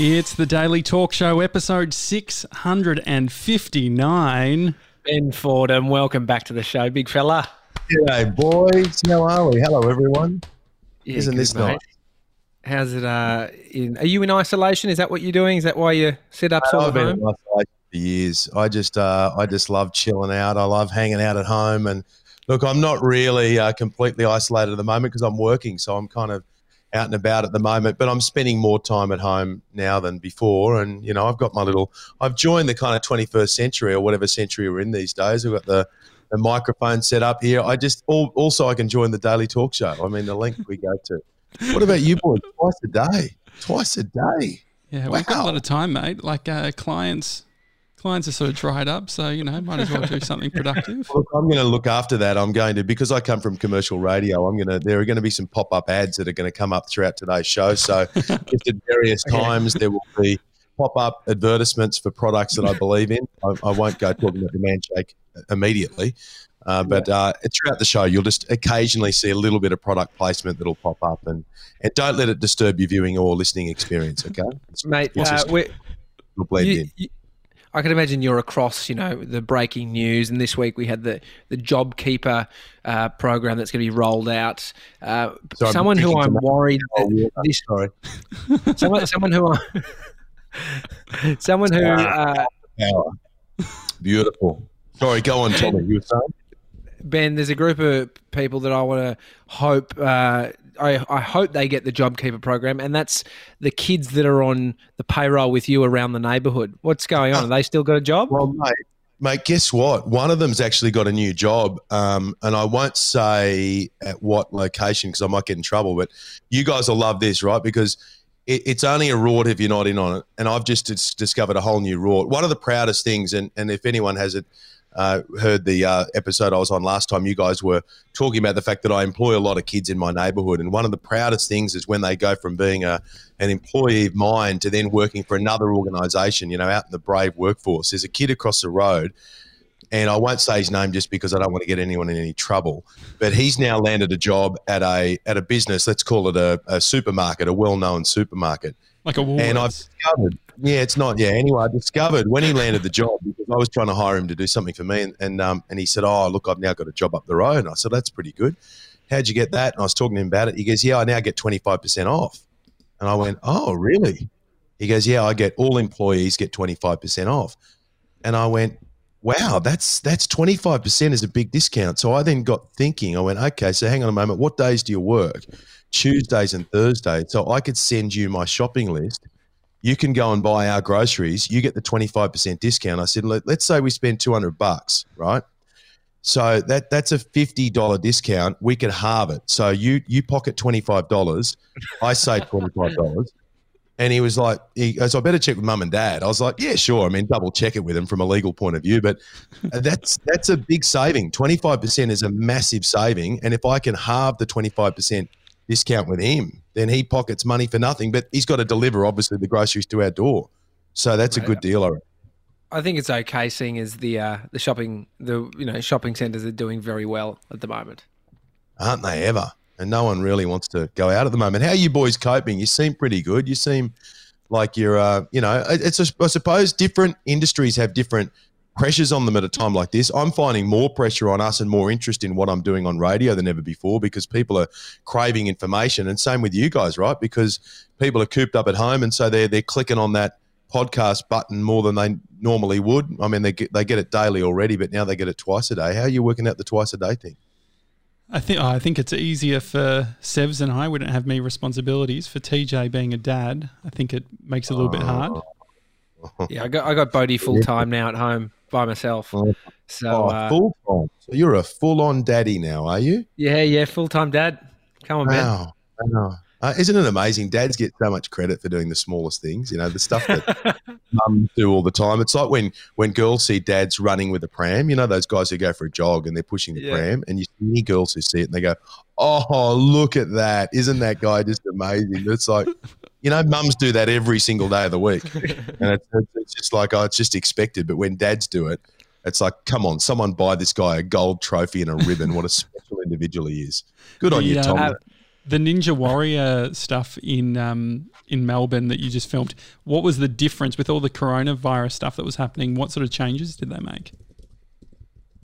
It's the Daily Talk Show, episode 659. Ben Fordham, welcome back to the show, big fella. G'day, boys. How are we? Hello, everyone. Yeah, isn't this nice? How's it? Are you in isolation? Is that what you're doing? Is that why you sit up all the time? I've been in isolation for years. I just love chilling out. I love hanging out at home. And look, I'm not really completely isolated at the moment because I'm working, so I'm kind of out and about at the moment, but I'm spending more time at home now than before. And, you know, I've got my little, I've joined the kind of 21st century or whatever century we're in these days. We've got the microphone set up here. I just, also I can join the Daily Talk Show. I mean, the length we go to. What about you boys? Twice a day. Yeah, wow. We've got a lot of time, mate. Like clients are sort of dried up, so, you know, might as well do something productive. Look, I'm going to look after that. Because I come from commercial radio, there are going to be some pop-up ads that are going to come up throughout today's show. So just at various times there will be pop-up advertisements for products that I believe in. I won't go talking about the Man Shake immediately. But throughout the show, you'll just occasionally see a little bit of product placement that'll pop up. And don't let it disturb your viewing or listening experience, okay? Mate, we'll blend in. I can imagine you're across, you know, the breaking news, and this week we had the JobKeeper program that's going to be rolled out. Beautiful. Sorry, go on, Tommy. You were saying? Ben, there's a group of people that I want to hope I hope they get the JobKeeper program, and that's the kids that are on the payroll with you around the neighbourhood. What's going on? Have they still got a job? Well, mate, guess what? One of them's actually got a new job, and I won't say at what location because I might get in trouble, but you guys will love this, right, because it's only a rort if you're not in on it, and I've just discovered a whole new rort. One of the proudest things, and if anyone hasn't heard the episode I was on last time, you guys were talking about the fact that I employ a lot of kids in my neighbourhood, and one of the proudest things is when they go from being an employee of mine to then working for another organisation, you know, out in the brave workforce. There's a kid across the road, and I won't say his name just because I don't want to get anyone in any trouble, but he's now landed a job at a business, let's call it a supermarket, a well-known supermarket. Like a Woolworths. And I've discovered, anyway, I discovered when he landed the job, because I was trying to hire him to do something for me, and he said, oh, look, I've now got a job up the road. And I said, that's pretty good. How'd you get that? And I was talking to him about it. He goes, yeah, I now get 25% off. And I went, oh, really? He goes, yeah, I get all employees get 25% off. And I went, wow, that's 25% is a big discount. So I then got thinking, I went, okay, so hang on a moment. What days do you work? Tuesdays and Thursdays. So I could send you my shopping list. You can go and buy our groceries. You get the 25% discount. I said, let's say we spend $200, right? So that's a $50 discount. We could halve it. So you pocket $25. I save $25. And he was like, he goes, I better check with mum and dad. I was like, yeah, sure. I mean, double check it with him from a legal point of view. But that's a big saving. 25% is a massive saving. And if I can halve the 25% discount with him, then he pockets money for nothing. But he's got to deliver, obviously, the groceries to our door. So that's a good deal, I reckon. I think it's okay, seeing as the shopping centres are doing very well at the moment. Aren't they ever? And no one really wants to go out at the moment. How are you boys coping? You seem pretty good. You seem like you're, I suppose different industries have different pressures on them at a time like this. I'm finding more pressure on us and more interest in what I'm doing on radio than ever before because people are craving information. And same with you guys, right? Because people are cooped up at home, and so they're clicking on that podcast button more than they normally would. I mean, they get it daily already, but now they get it twice a day. How are you working out the twice a day thing? I think it's easier for Sevs and I wouldn't have many responsibilities. For TJ being a dad, I think it makes it a little bit hard. Yeah, I got Bodie full time now at home by myself. Full time. So you're a full on daddy now, are you? Yeah, full time dad. Come on, man. Wow. Isn't it amazing? Dads get so much credit for doing the smallest things, you know, the stuff that mums do all the time. It's like when girls see dads running with a pram, you know, those guys who go for a jog and they're pushing the pram, and you see girls who see it and they go, oh, look at that. Isn't that guy just amazing? It's like, you know, mums do that every single day of the week. And it's just like, oh, it's just expected. But when dads do it, it's like, come on, someone buy this guy a gold trophy and a ribbon. What a special individual he is. Good on you, Tom. The Ninja Warrior stuff in Melbourne that you just filmed, what was the difference with all the coronavirus stuff that was happening? What sort of changes did they make?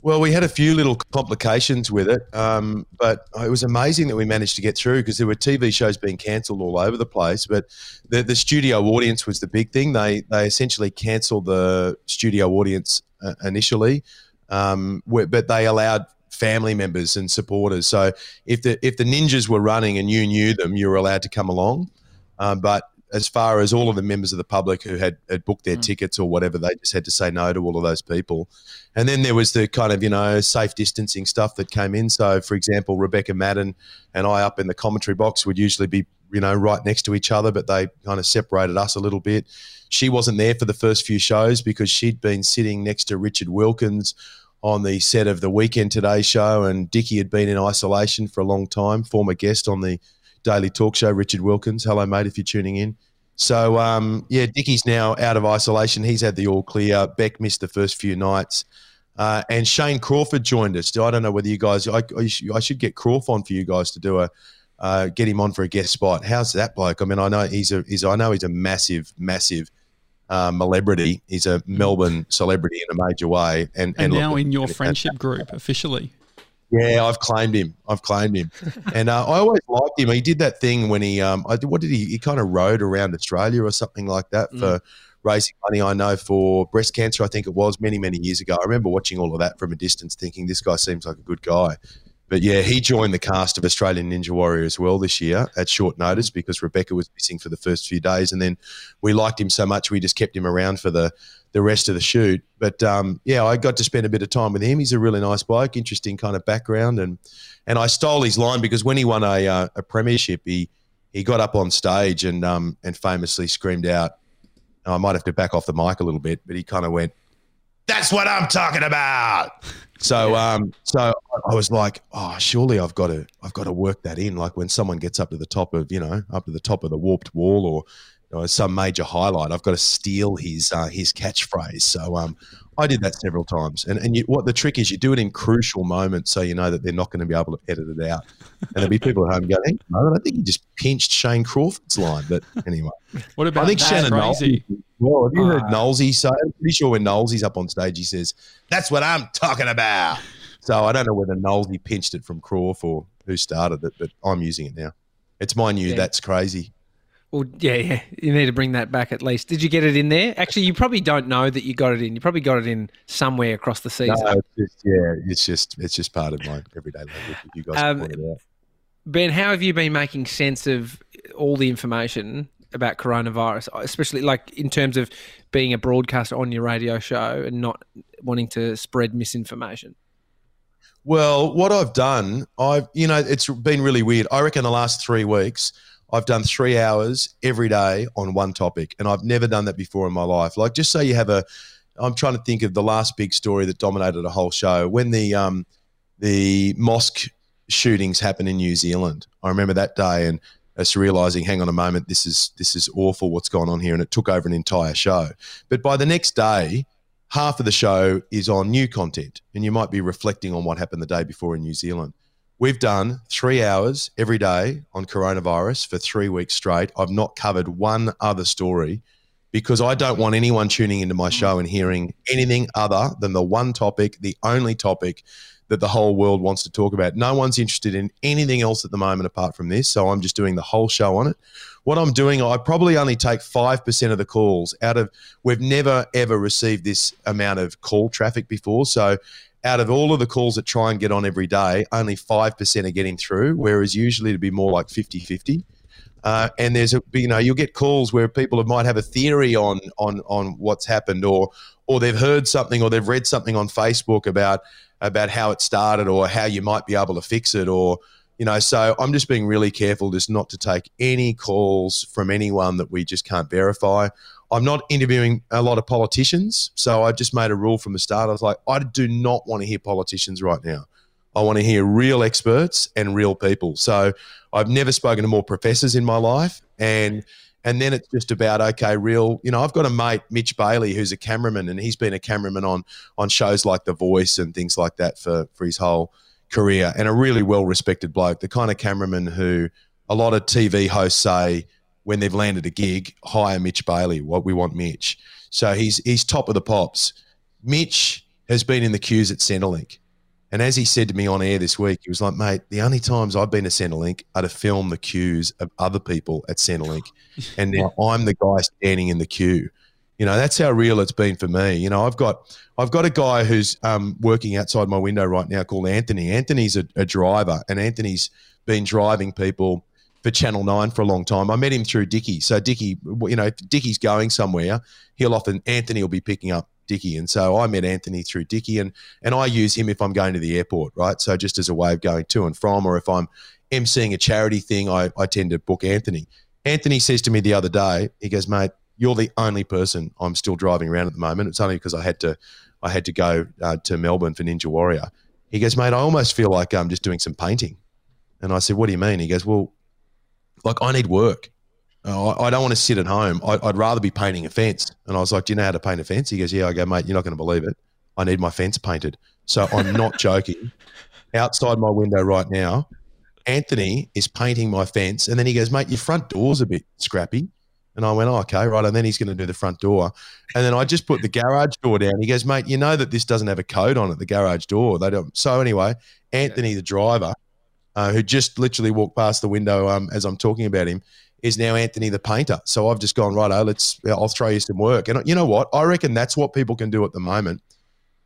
Well, we had a few little complications with it, but it was amazing that we managed to get through because there were TV shows being cancelled all over the place. But the studio audience was the big thing. They essentially cancelled the studio audience initially, but they allowed family members and supporters. So if the ninjas were running and you knew them, you were allowed to come along. But as far as all of the members of the public who had booked their tickets or whatever, they just had to say no to all of those people. And then there was the kind of, you know, safe distancing stuff that came in. So, for example, Rebecca Madden and I up in the commentary box would usually be, you know, right next to each other, but they kind of separated us a little bit. She wasn't there for the first few shows because she'd been sitting next to Richard Wilkins on the set of the Weekend Today show, and Dickie had been in isolation for a long time, former guest on the Daily Talk Show, Richard Wilkins. Hello, mate, if you're tuning in. So, yeah, Dickie's now out of isolation. He's had the all clear. Beck missed the first few nights. And Shane Crawford joined us. I don't know whether you guys – I should get Crawf on for you guys to do a get him on for a guest spot. How's that bloke? I mean, I know he's a massive, massive – celebrity. He's a Melbourne celebrity in a major way, and now look, in your friendship group officially. Yeah, I've claimed him. And I always liked him. He did that thing when he he kind of rode around Australia or something like that for raising money. I know for breast cancer, I think it was many years ago. I remember watching all of that from a distance, thinking this guy seems like a good guy. But yeah, he joined the cast of Australian Ninja Warrior as well this year at short notice because Rebecca was missing for the first few days, and then we liked him so much we just kept him around for the rest of the shoot. But yeah, I got to spend a bit of time with him. He's a really nice bloke, interesting kind of background, and I stole his line because when he won a premiership, he got up on stage and famously screamed out. I might have to back off the mic a little bit, but he kind of went, "That's what I'm talking about." So, so I was like, "Oh, surely I've got to work that in." Like when someone gets up to the top of, you know, up to the top of the Warped Wall or some major highlight, I've got to steal his catchphrase. So, I did that several times. And what the trick is, you do it in crucial moments, so you know that they're not going to be able to edit it out. And there'll be people at home going, "Hey, no, I think you just pinched Shane Crawford's line." But anyway, what about I think Shannon Noll? Well, have you heard Nolsey say? I'm pretty sure when Nolsey's up on stage, he says, "That's what I'm talking about." So I don't know whether Nolsey pinched it from Crawf or who started it, but I'm using it now. It's my new "That's crazy." Well, yeah, you need to bring that back at least. Did you get it in there? Actually, you probably don't know that you got it in. You probably got it in somewhere across the season. No, it's just part of my everyday language. You guys can point it out. Ben, how have you been making sense of all the information about coronavirus, especially like in terms of being a broadcaster on your radio show and not wanting to spread misinformation? Well, what I've done, it's been really weird. I reckon the last 3 weeks I've done 3 hours every day on one topic, and I've never done that before in my life. Like just say you have I'm trying to think of the last big story that dominated a whole show. When the mosque shootings happened in New Zealand, I remember that day and us realising, hang on a moment, this is awful what's gone on here, and it took over an entire show. But by the next day, half of the show is on new content, and you might be reflecting on what happened the day before in New Zealand. We've done 3 hours every day on coronavirus for 3 weeks straight. I've not covered one other story because I don't want anyone tuning into my show and hearing anything other than the one topic, the only topic that the whole world wants to talk about. No one's interested in anything else at the moment apart from this, so I'm just doing the whole show on it. What I'm doing, I probably only take 5% of the calls out of – we've never, ever received this amount of call traffic before. So out of all of the calls that try and get on every day, only 5% are getting through, whereas usually it would be more like 50-50. And there's you'll get calls where people might have a theory on what's happened or they've heard something or they've read something on Facebook about how it started or how you might be able to fix it so I'm just being really careful just not to take any calls from anyone that we just can't verify. I'm not interviewing a lot of politicians, so I just made a rule from the start. I was like, I do not want to hear politicians right now. I want to hear real experts and real people. So I've never spoken to more professors in my life. And then it's just about, okay, real, I've got a mate, Mitch Bailey, who's a cameraman, and he's been a cameraman on shows like The Voice and things like that for his whole career, and a really well-respected bloke, the kind of cameraman who a lot of TV hosts say when they've landed a gig, hire Mitch Bailey. What we want Mitch. So he's top of the pops. Mitch has been in the queues at Centrelink. And as he said to me on air this week, he was like, mate, the only times I've been to Centrelink are to film the queues of other people at Centrelink. And now I'm the guy standing in the queue. You know, that's how real it's been for me. You know, I've got a guy who's working outside my window right now called Anthony. Anthony's a driver, and Anthony's been driving people for Channel Nine for a long time. I met him through Dickie. So Dickie, you know, if Dickie's going somewhere, Anthony will be picking up Dickie. And so I met Anthony through Dickie, and I use him if I'm going to the airport, right? So just as a way of going to and from, or if I'm emceeing a charity thing, I tend to book Anthony. Anthony says to me the other day, he goes, mate, you're the only person I'm still driving around at the moment. It's only because I had to go to Melbourne for Ninja Warrior. He goes, mate, I almost feel like I'm just doing some painting. And I said, what do you mean? He goes, well, like, I need work. I don't want to sit at home. I'd rather be painting a fence. And I was like, do you know how to paint a fence? He goes, yeah. I go, mate, you're not going to believe it. I need my fence painted. So I'm not joking. Outside my window right now, Anthony is painting my fence. And then he goes, mate, your front door's a bit scrappy. And I went, oh, okay, right. And then he's going to do the front door. And then I just put the garage door down. He goes, mate, you know that this doesn't have a code on it, the garage door. They don't. So anyway, Anthony, the driver, who just literally walked past the window as I'm talking about him, is now Anthony, the painter. So I've just gone, righto, I'll throw you some work. And you know what? I reckon that's what people can do at the moment.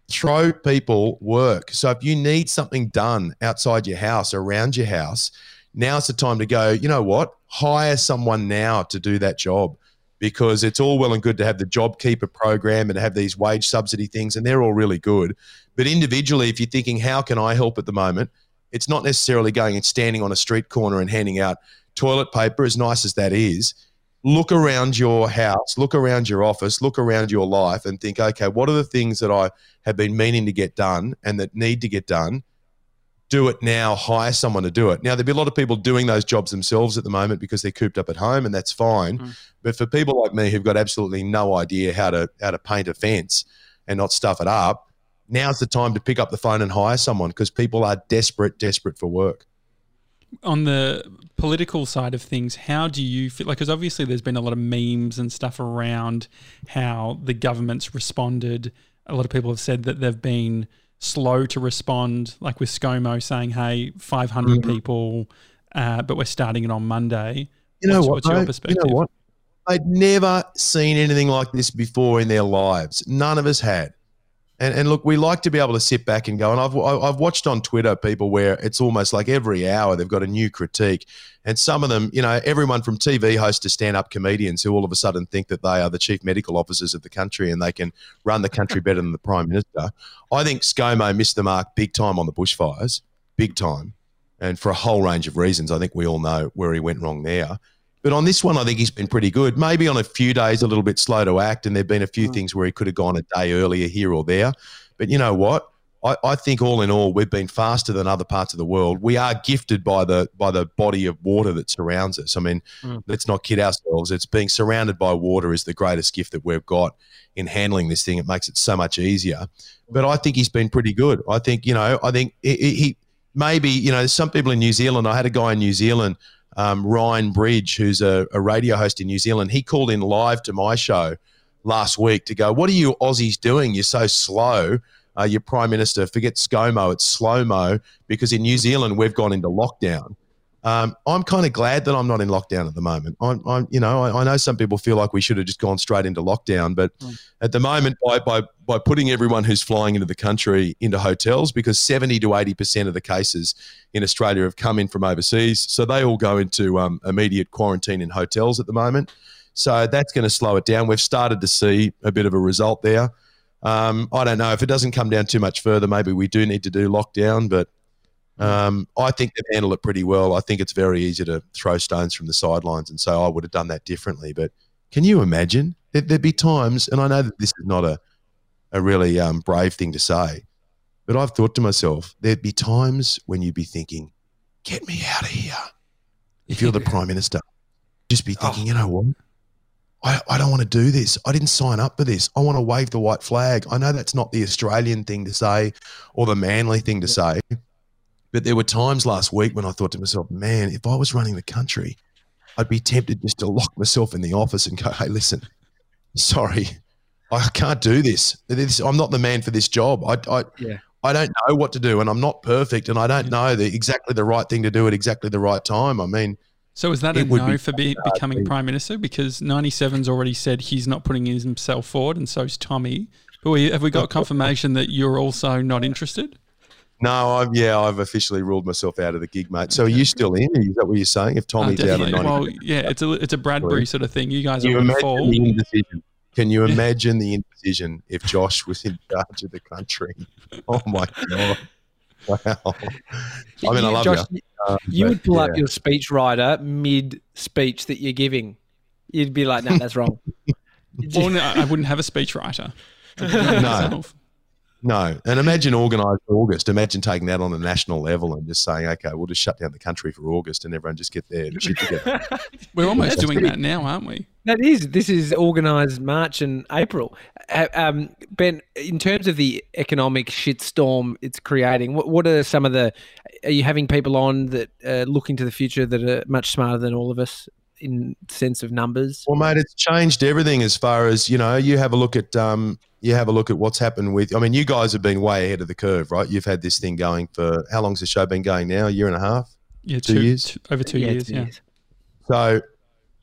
Throw people work. So if you need something done outside your house, around your house, now's the time to go, you know what? Hire someone now to do that job, because it's all well and good to have the JobKeeper program and have these wage subsidy things, and they're all really good. But individually, if you're thinking, how can I help at the moment, it's not necessarily going and standing on a street corner and handing out toilet paper, as nice as that is. Look around your house, look around your office, look around your life and think, okay, what are the things that I have been meaning to get done and that need to get done? Do it now, hire someone to do it. Now, there'd be a lot of people doing those jobs themselves at the moment because they're cooped up at home, and that's fine. Mm. But for people like me who've got absolutely no idea how to paint a fence and not stuff it up, now's the time to pick up the phone and hire someone, because people are desperate, desperate for work. On the political side of things, how do you feel? Like, because obviously there's been a lot of memes and stuff around how the government's responded. A lot of people have said that they've been slow to respond, like with ScoMo saying, hey, 500 people, but we're starting it on Monday. You know what's your perspective? You know what? I'd never seen anything like this before in their lives. None of us had. And look, we like to be able to sit back and go, and I've watched on Twitter people where it's almost like every hour they've got a new critique. And some of them, you know, everyone from TV hosts to stand-up comedians who all of a sudden think that they are the chief medical officers of the country and they can run the country better than the Prime Minister. I think ScoMo missed the mark big time on the bushfires, big time. And for a whole range of reasons, I think we all know where he went wrong there. But on this one, I think he's been pretty good. Maybe on a few days, a little bit slow to act, and there have been a few things where he could have gone a day earlier here or there. But you know what? I think all in all, we've been faster than other parts of the world. We are gifted by the body of water that surrounds us. I mean, let's not kid ourselves. It's being surrounded by water is the greatest gift that we've got in handling this thing. It makes it so much easier. But I think he's been pretty good. I think, you know, he maybe, you know, some people in New Zealand, I had a guy in New Zealand, Ryan Bridge, who's a radio host in New Zealand, he called in live to my show last week to go, what are you Aussies doing? You're so slow. Your Prime Minister, forget ScoMo, it's slow-mo, because in New Zealand we've gone into lockdown. I'm kind of glad that I'm not in lockdown at the moment. I know some people feel like we should have just gone straight into lockdown, but at the moment by putting everyone who's flying into the country into hotels, because 70 to 80% of the cases in Australia have come in from overseas, so they all go into immediate quarantine in hotels at the moment. So that's going to slow it down. We've started to see a bit of a result there. I don't know. If it doesn't come down too much further, maybe we do need to do lockdown, but I think they've handled it pretty well. I think it's very easy to throw stones from the sidelines and say, I would have done that differently. But can you imagine? There'd be times, and I know that this is not a really brave thing to say, but I've thought to myself, there'd be times when you'd be thinking, get me out of here. If you're the Prime Minister, just be thinking, you know what? I don't want to do this. I didn't sign up for this. I want to wave the white flag. I know that's not the Australian thing to say or the manly thing to say. But there were times last week when I thought to myself, man, if I was running the country, I'd be tempted just to lock myself in the office and go, hey, listen, sorry, I can't do this. I'm not the man for this job. I don't know what to do, and I'm not perfect, and I don't know exactly the right thing to do at exactly the right time. I mean, so is that a no for becoming Prime Minister? Because 97's already said he's not putting himself forward, and so's Tommy. But have we got confirmation that you're also not interested? No, I've officially ruled myself out of the gig, mate. So okay. Are you still in? Is that what you're saying? If Tommy's out of 90, well, yeah, it's a Bradbury sort of thing. You guys are going to fall. Can you imagine the indecision if Josh was in charge of the country? Oh my God! Wow. I mean, I love Josh, you. You would pull up your speech writer mid speech that you're giving. You'd be like, "No, that's wrong." Well, no, I wouldn't have a speech writer. No, and imagine Organised August. Imagine taking that on a national level and just saying, okay, we'll just shut down the country for August and everyone just get there and shit together. We're almost doing that now, aren't we? That is. This is organised March and April. Ben, in terms of the economic shitstorm it's creating, what are some of the – are you having people on that look into the future that are much smarter than all of us? In sense of numbers? Well, mate, it's changed everything as far as, you know, you have a look at what's happened with, I mean, you guys have been way ahead of the curve, right? You've had this thing going for, how long's the show been going now? A year and a half? Yeah, over two years. So,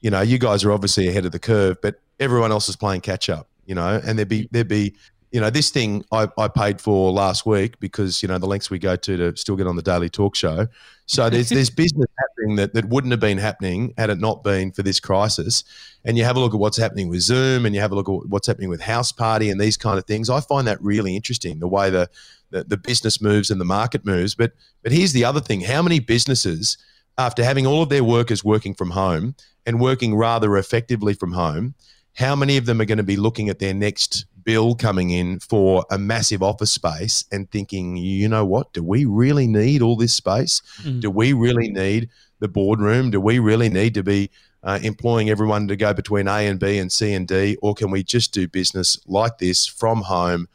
you know, you guys are obviously ahead of the curve, but everyone else is playing catch up, you know, and there'd be, you know, this thing I paid for last week because, you know, the lengths we go to still get on the Daily Talk Show. So there's business happening that wouldn't have been happening had it not been for this crisis. And you have a look at what's happening with Zoom and you have a look at what's happening with House Party and these kind of things. I find that really interesting, the way the business moves and the market moves. But here's the other thing. How many businesses, after having all of their workers working from home and working rather effectively from home, how many of them are going to be looking at their next bill coming in for a massive office space and thinking, you know what, do we really need all this space? Mm. Do we really need the boardroom? Do we really need to be employing everyone to go between A and B and C and D? Or can we just do business like this from home,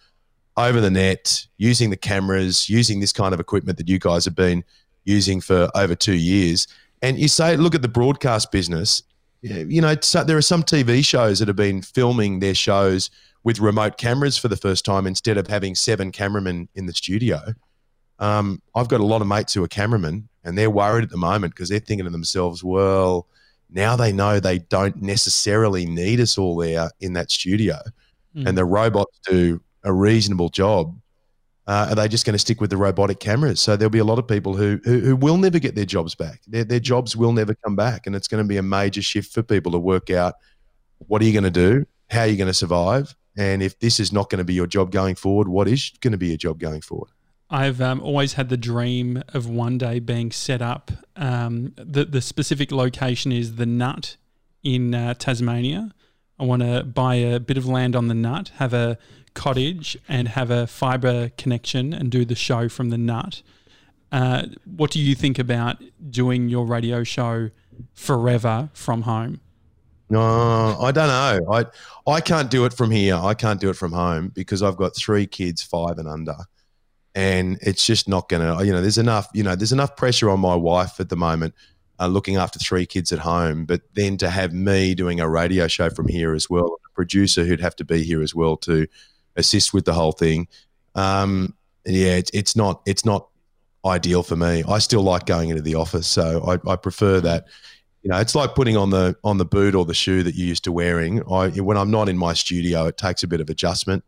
over the net, using the cameras, using this kind of equipment that you guys have been using for over 2 years? And you say, look at the broadcast business. You know, so there are some TV shows that have been filming their shows with remote cameras for the first time instead of having 7 cameramen in the studio. I've got a lot of mates who are cameramen and they're worried at the moment because they're thinking to themselves, well, now they know they don't necessarily need us all there in that studio and the robots do a reasonable job. Are they just going to stick with the robotic cameras? So there'll be a lot of people who will never get their jobs back. Their jobs will never come back, and it's going to be a major shift for people to work out what are you going to do, how are you going to survive, and if this is not going to be your job going forward, what is going to be your job going forward? I've always had the dream of one day being set up. The specific location is The Nut in Tasmania. I want to buy a bit of land on The Nut, have a cottage and have a fibre connection and do the show from The Nut. What do you think about doing your radio show forever from home? No, I don't know. I can't do it from here. I can't do it from home because I've got 3 kids, 5 and under, and it's just not going to, you know, there's enough pressure on my wife at the moment. Looking after 3 kids at home, but then to have me doing a radio show from here as well, a producer who'd have to be here as well to assist with the whole thing. It's not ideal for me. I still like going into the office, so I prefer that. You know, it's like putting on the boot or the shoe that you're used to wearing. When I'm not in my studio, it takes a bit of adjustment.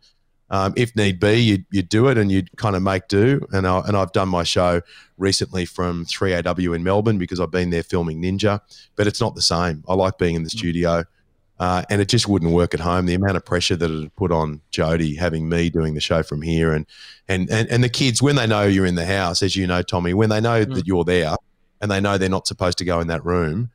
If need be, you do it and you kind of make do. And I've done my show recently from 3AW in Melbourne because I've been there filming Ninja, but it's not the same. I like being in the studio and it just wouldn't work at home. The amount of pressure that it put on Jodie having me doing the show from here and the kids, when they know you're in the house, as you know, Tommy, when they know that you're there and they know they're not supposed to go in that room,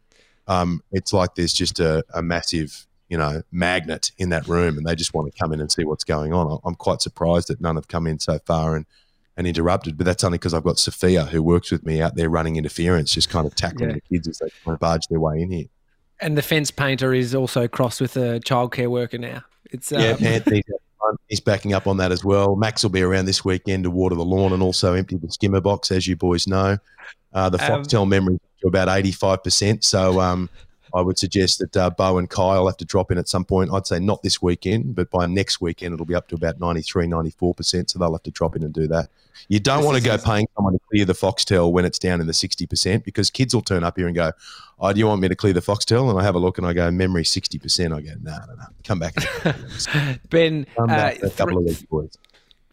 it's like there's just a massive – you know, magnet in that room and they just want to come in and see what's going on. I'm quite surprised that none have come in so far and interrupted, but that's only because I've got Sophia who works with me out there running interference, just kind of tackling the kids as they kind of barge their way in here. And the fence painter is also crossed with a childcare worker now. It's Anthony. He's backing up on that as well. Max will be around this weekend to water the lawn and also empty the skimmer box, as you boys know. The Foxtel memory is about 85%. So I would suggest that Bo and Kyle have to drop in at some point. I'd say not this weekend, but by next weekend it'll be up to about 93, 94%. So they'll have to drop in and do that. You don't want to go paying someone to clear the Foxtel when it's down in the 60%, because kids will turn up here and go, oh, do you want me to clear the Foxtel? And I have a look and I go, memory 60%. I go, no, come back. Ben, come back a couple of weeks, boys.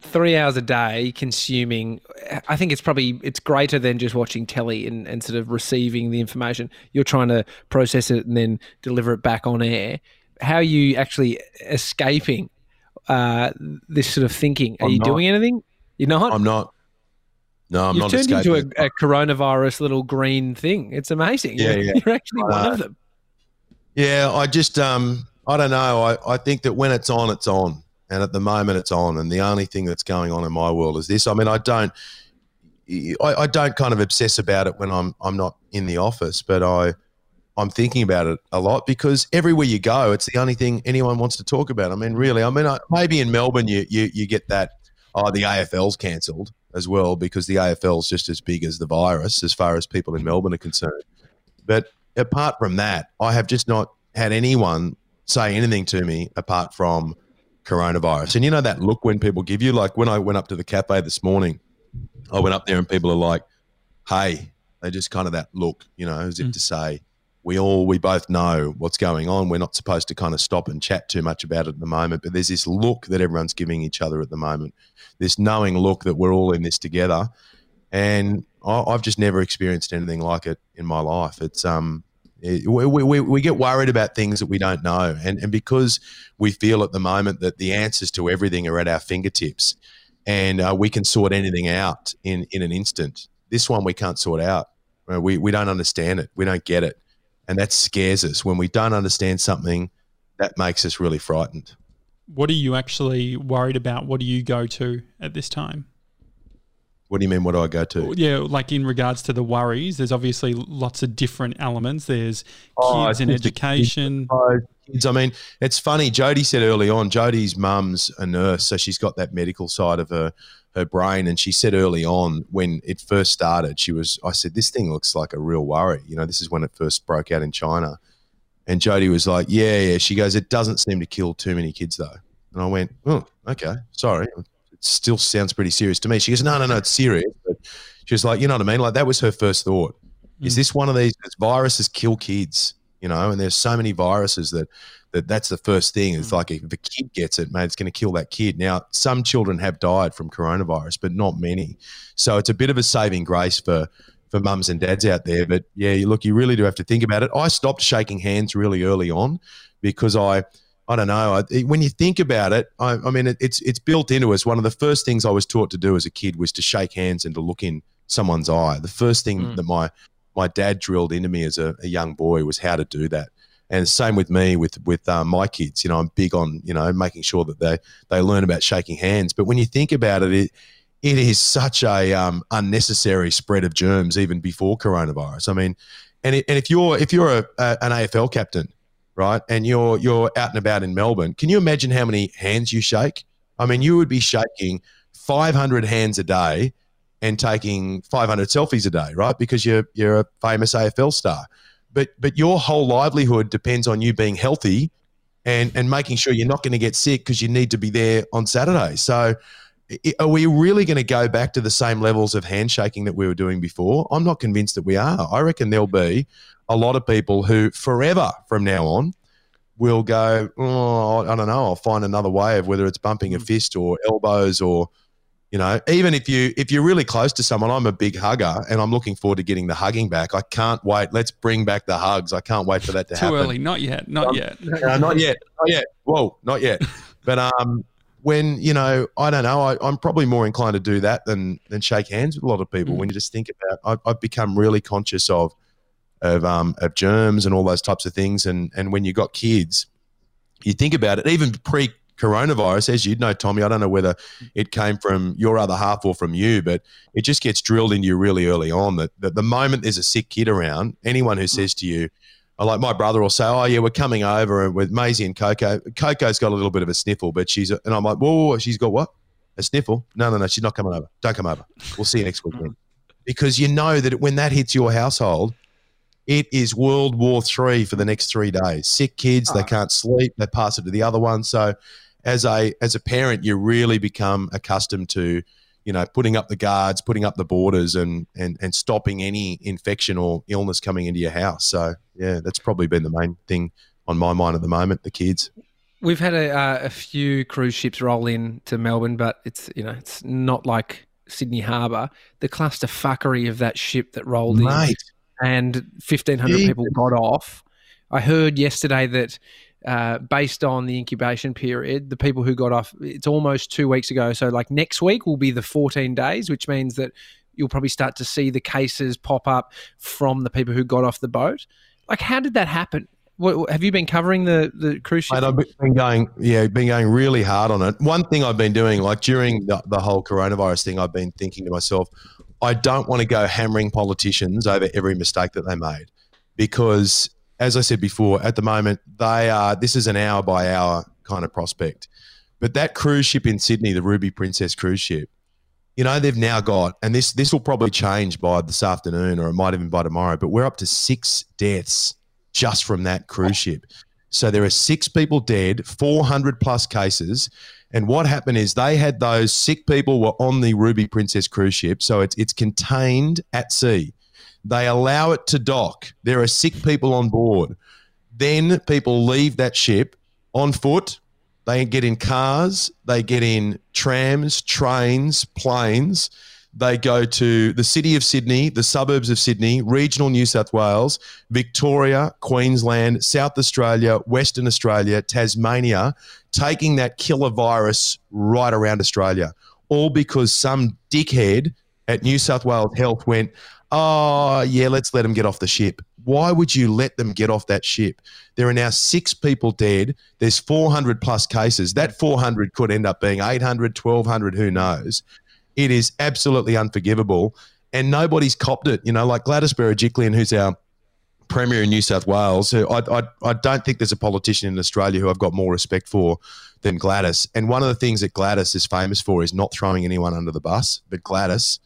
3 hours a day consuming, I think it's greater than just watching telly and sort of receiving the information. You're trying to process it and then deliver it back on air. How are you actually escaping this sort of thinking? Are you doing anything? You're not? I'm not. No, I'm not escaping. You've turned into a coronavirus little green thing. It's amazing. Yeah, You're actually one of them. Yeah, I just, I don't know. I think that when it's on, it's on. And at the moment it's on. And the only thing that's going on in my world is this. I mean, I don't kind of obsess about it when I'm not in the office, but I'm thinking about it a lot, because everywhere you go, it's the only thing anyone wants to talk about. I mean, really, maybe in Melbourne you get that, oh, the AFL's cancelled as well, because the AFL's just as big as the virus as far as people in Melbourne are concerned. But apart from that, I have just not had anyone say anything to me apart from coronavirus. And you know that look when people give you, like when I went up to the cafe this morning, I went up there and people are like, hey, they just kind of that look, you know, as if to say, we both know what's going on. We're not supposed to kind of stop and chat too much about it at the moment, but there's this look that everyone's giving each other at the moment, this knowing look that we're all in this together. And I've just never experienced anything like it in my life. It's we get worried about things that we don't know, and because we feel at the moment that the answers to everything are at our fingertips, and we can sort anything out in an instant. This one we can't sort out. We don't understand it. We don't get it. And that scares us. When we don't understand something, that makes us really frightened. What are you actually worried about? What do you go to at this time? What do you mean, what do I go to? Yeah, like in regards to the worries, there's obviously lots of different elements. There's kids and education. Kids. I mean, it's funny. Jodie said early on, Jodie's mum's a nurse, so she's got that medical side of her brain, and she said early on when it first started, I said, this thing looks like a real worry. You know, this is when it first broke out in China. And Jodie was like, yeah. She goes, it doesn't seem to kill too many kids though. And I went, oh, okay, sorry. It still sounds pretty serious to me. She goes, no, it's serious. But she was like, you know what I mean? Like that was her first thought. Is this one of these viruses kill kids, you know? And there's so many viruses that's the first thing. It's like if a kid gets it, mate, it's going to kill that kid. Now, some children have died from coronavirus, but not many. So it's a bit of a saving grace for mums and dads out there. But, yeah, look, you really do have to think about it. I stopped shaking hands really early on because I don't know. When you think about it, I mean, it's built into us. One of the first things I was taught to do as a kid was to shake hands and to look in someone's eye. The first thing that my dad drilled into me as a young boy was how to do that. And same with me with my kids. You know, I'm big on, you know, making sure that they learn about shaking hands. But when you think about it, it is such a unnecessary spread of germs even before coronavirus. I mean, and if you're an AFL captain, right, and you're out and about in Melbourne, can you imagine how many hands you shake? I mean, you would be shaking 500 hands a day and taking 500 selfies a day, right? Because you're a famous AFL star. But your whole livelihood depends on you being healthy and making sure you're not going to get sick because you need to be there on Saturday. So are we really going to go back to the same levels of handshaking that we were doing before? I'm not convinced that we are. I reckon there'll be a lot of people who forever from now on will go, oh, I don't know, I'll find another way of whether it's bumping a fist or elbows or, you know, even if you're really close to someone. I'm a big hugger and I'm looking forward to getting the hugging back. I can't wait. Let's bring back the hugs. I can't wait for that to happen. Too early. Not yet. Not yet. Whoa, not yet. But when, you know, I don't know, I'm probably more inclined to do that than shake hands with a lot of people. When you just think about it, I've become really conscious of germs and all those types of things, and when you got kids, you think about it. Even pre-coronavirus, as you'd know, Tommy, I don't know whether it came from your other half or from you, but it just gets drilled into you really early on that the moment there's a sick kid around, anyone who says to you, like my brother will say, oh, yeah, we're coming over with Maisie and Coco. Coco's got a little bit of a sniffle, but she's – and I'm like, whoa, she's got what? A sniffle? No, she's not coming over. Don't come over. We'll see you next weekend. Because you know that when that hits your household, it is World War III for the next 3 days. Sick kids, they can't sleep. They pass it to the other one. So as a parent, you really become accustomed to, you know, putting up the guards, putting up the borders and stopping any infection or illness coming into your house. So, yeah, that's probably been the main thing on my mind at the moment, the kids. We've had a few cruise ships roll in to Melbourne, but it's, you know, it's not like Sydney Harbour. The clusterfuckery of that ship that rolled in and 1,500 people got off. I heard yesterday that based on the incubation period, the people who got off, it's almost 2 weeks ago. So like next week will be the 14 days, which means that you'll probably start to see the cases pop up from the people who got off the boat. Like, how did that happen? What, have you been covering the cruise ship? I've been going really hard on it. One thing I've been doing, like during the whole coronavirus thing, I've been thinking to myself, I don't want to go hammering politicians over every mistake that they made, because as I said before, at the moment, this is an hour by hour kind of prospect. But that cruise ship in Sydney, the Ruby Princess cruise ship, you know, they've now got, and this will probably change by this afternoon, or it might even by tomorrow, but we're up to 6 deaths just from that cruise ship. So there are 6 people dead, 400 plus cases. And what happened is they had those sick people were on the Ruby Princess cruise ship. So it's contained at sea. They allow it to dock. There are sick people on board. Then people leave that ship on foot. They get in cars. They get in trams, trains, planes. They go to the city of Sydney, the suburbs of Sydney, regional New South Wales, Victoria, Queensland, South Australia, Western Australia, Tasmania, taking that killer virus right around Australia, all because some dickhead at New South Wales Health went, oh, yeah, let's let them get off the ship. Why would you let them get off that ship? There are now 6 people dead. There's 400 plus cases. That 400 could end up being 800, 1,200, who knows. It is absolutely unforgivable, and nobody's copped it. You know, like Gladys Berejiklian, who's our Premier in New South Wales, who I don't think there's a politician in Australia who I've got more respect for than Gladys. And one of the things that Gladys is famous for is not throwing anyone under the bus. But Gladys,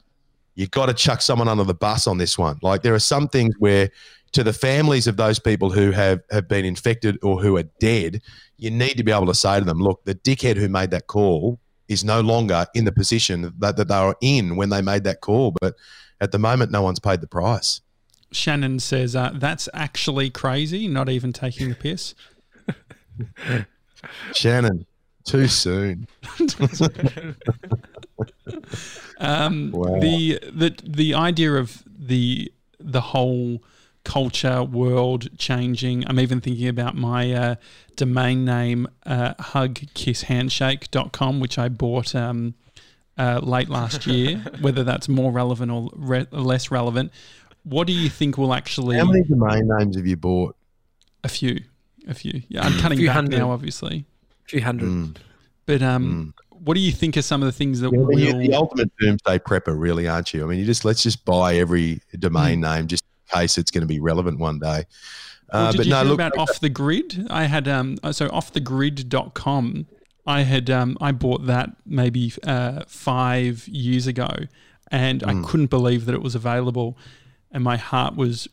you've got to chuck someone under the bus on this one. Like, there are some things where to the families of those people who have been infected or who are dead, you need to be able to say to them, look, the dickhead who made that call is no longer in the position that they were in when they made that call. But at the moment, no one's paid the price. Shannon says, that's actually crazy, not even taking the piss. Shannon, too soon. Wow. The idea of the whole culture, world changing. I'm even thinking about my domain name, hugkisshandshake.com, which I bought late last year, whether that's more relevant or less relevant. What do you think will actually... How many domain names have you bought? A few. Yeah, I'm cutting back hundred. Now, obviously. A few hundred. But what do you think are some of the things that will... You're the ultimate doomsday prepper, really, aren't you? I mean, let's just buy every domain name just case it's going to be relevant one day. Did you hear about Off The Grid? I had so offthegrid.com. I had I bought that maybe 5 years ago, and I couldn't believe that it was available, and my heart was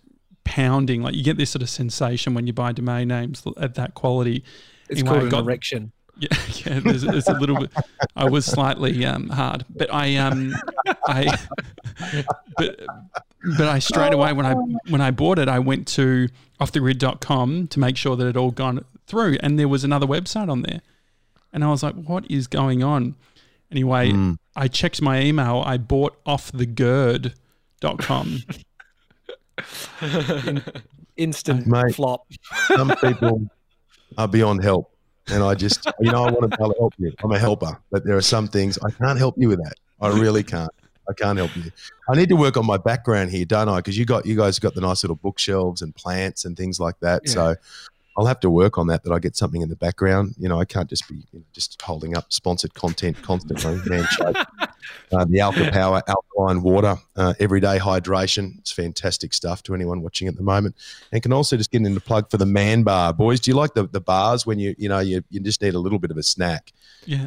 pounding. Like, you get this sort of sensation when you buy domain names at that quality. It's anyway, called an erection. Yeah, there's a little bit. I was slightly hard, but I straight away when I bought it, I went to offthegrid.com to make sure that it all gone through, and there was another website on there, and I was like, what is going on? Anyway, I checked my email. I bought offthegird.com. Instant flop. Some people are beyond help. And I just, you know, I want to help you. I'm a helper, but there are some things I can't help you with that. I really can't. I can't help you. I need to work on my background here, don't I? Because you guys got the nice little bookshelves and plants and things like that. Yeah. So I'll have to work on that I get something in the background. You know, I can't just be just holding up sponsored content constantly. Man Shake. the AlkaPower alkaline water, everyday hydration. It's fantastic stuff to anyone watching at the moment. And can also just get in the plug for the Man Bar. Boys, do you like the bars when you just need a little bit of a snack,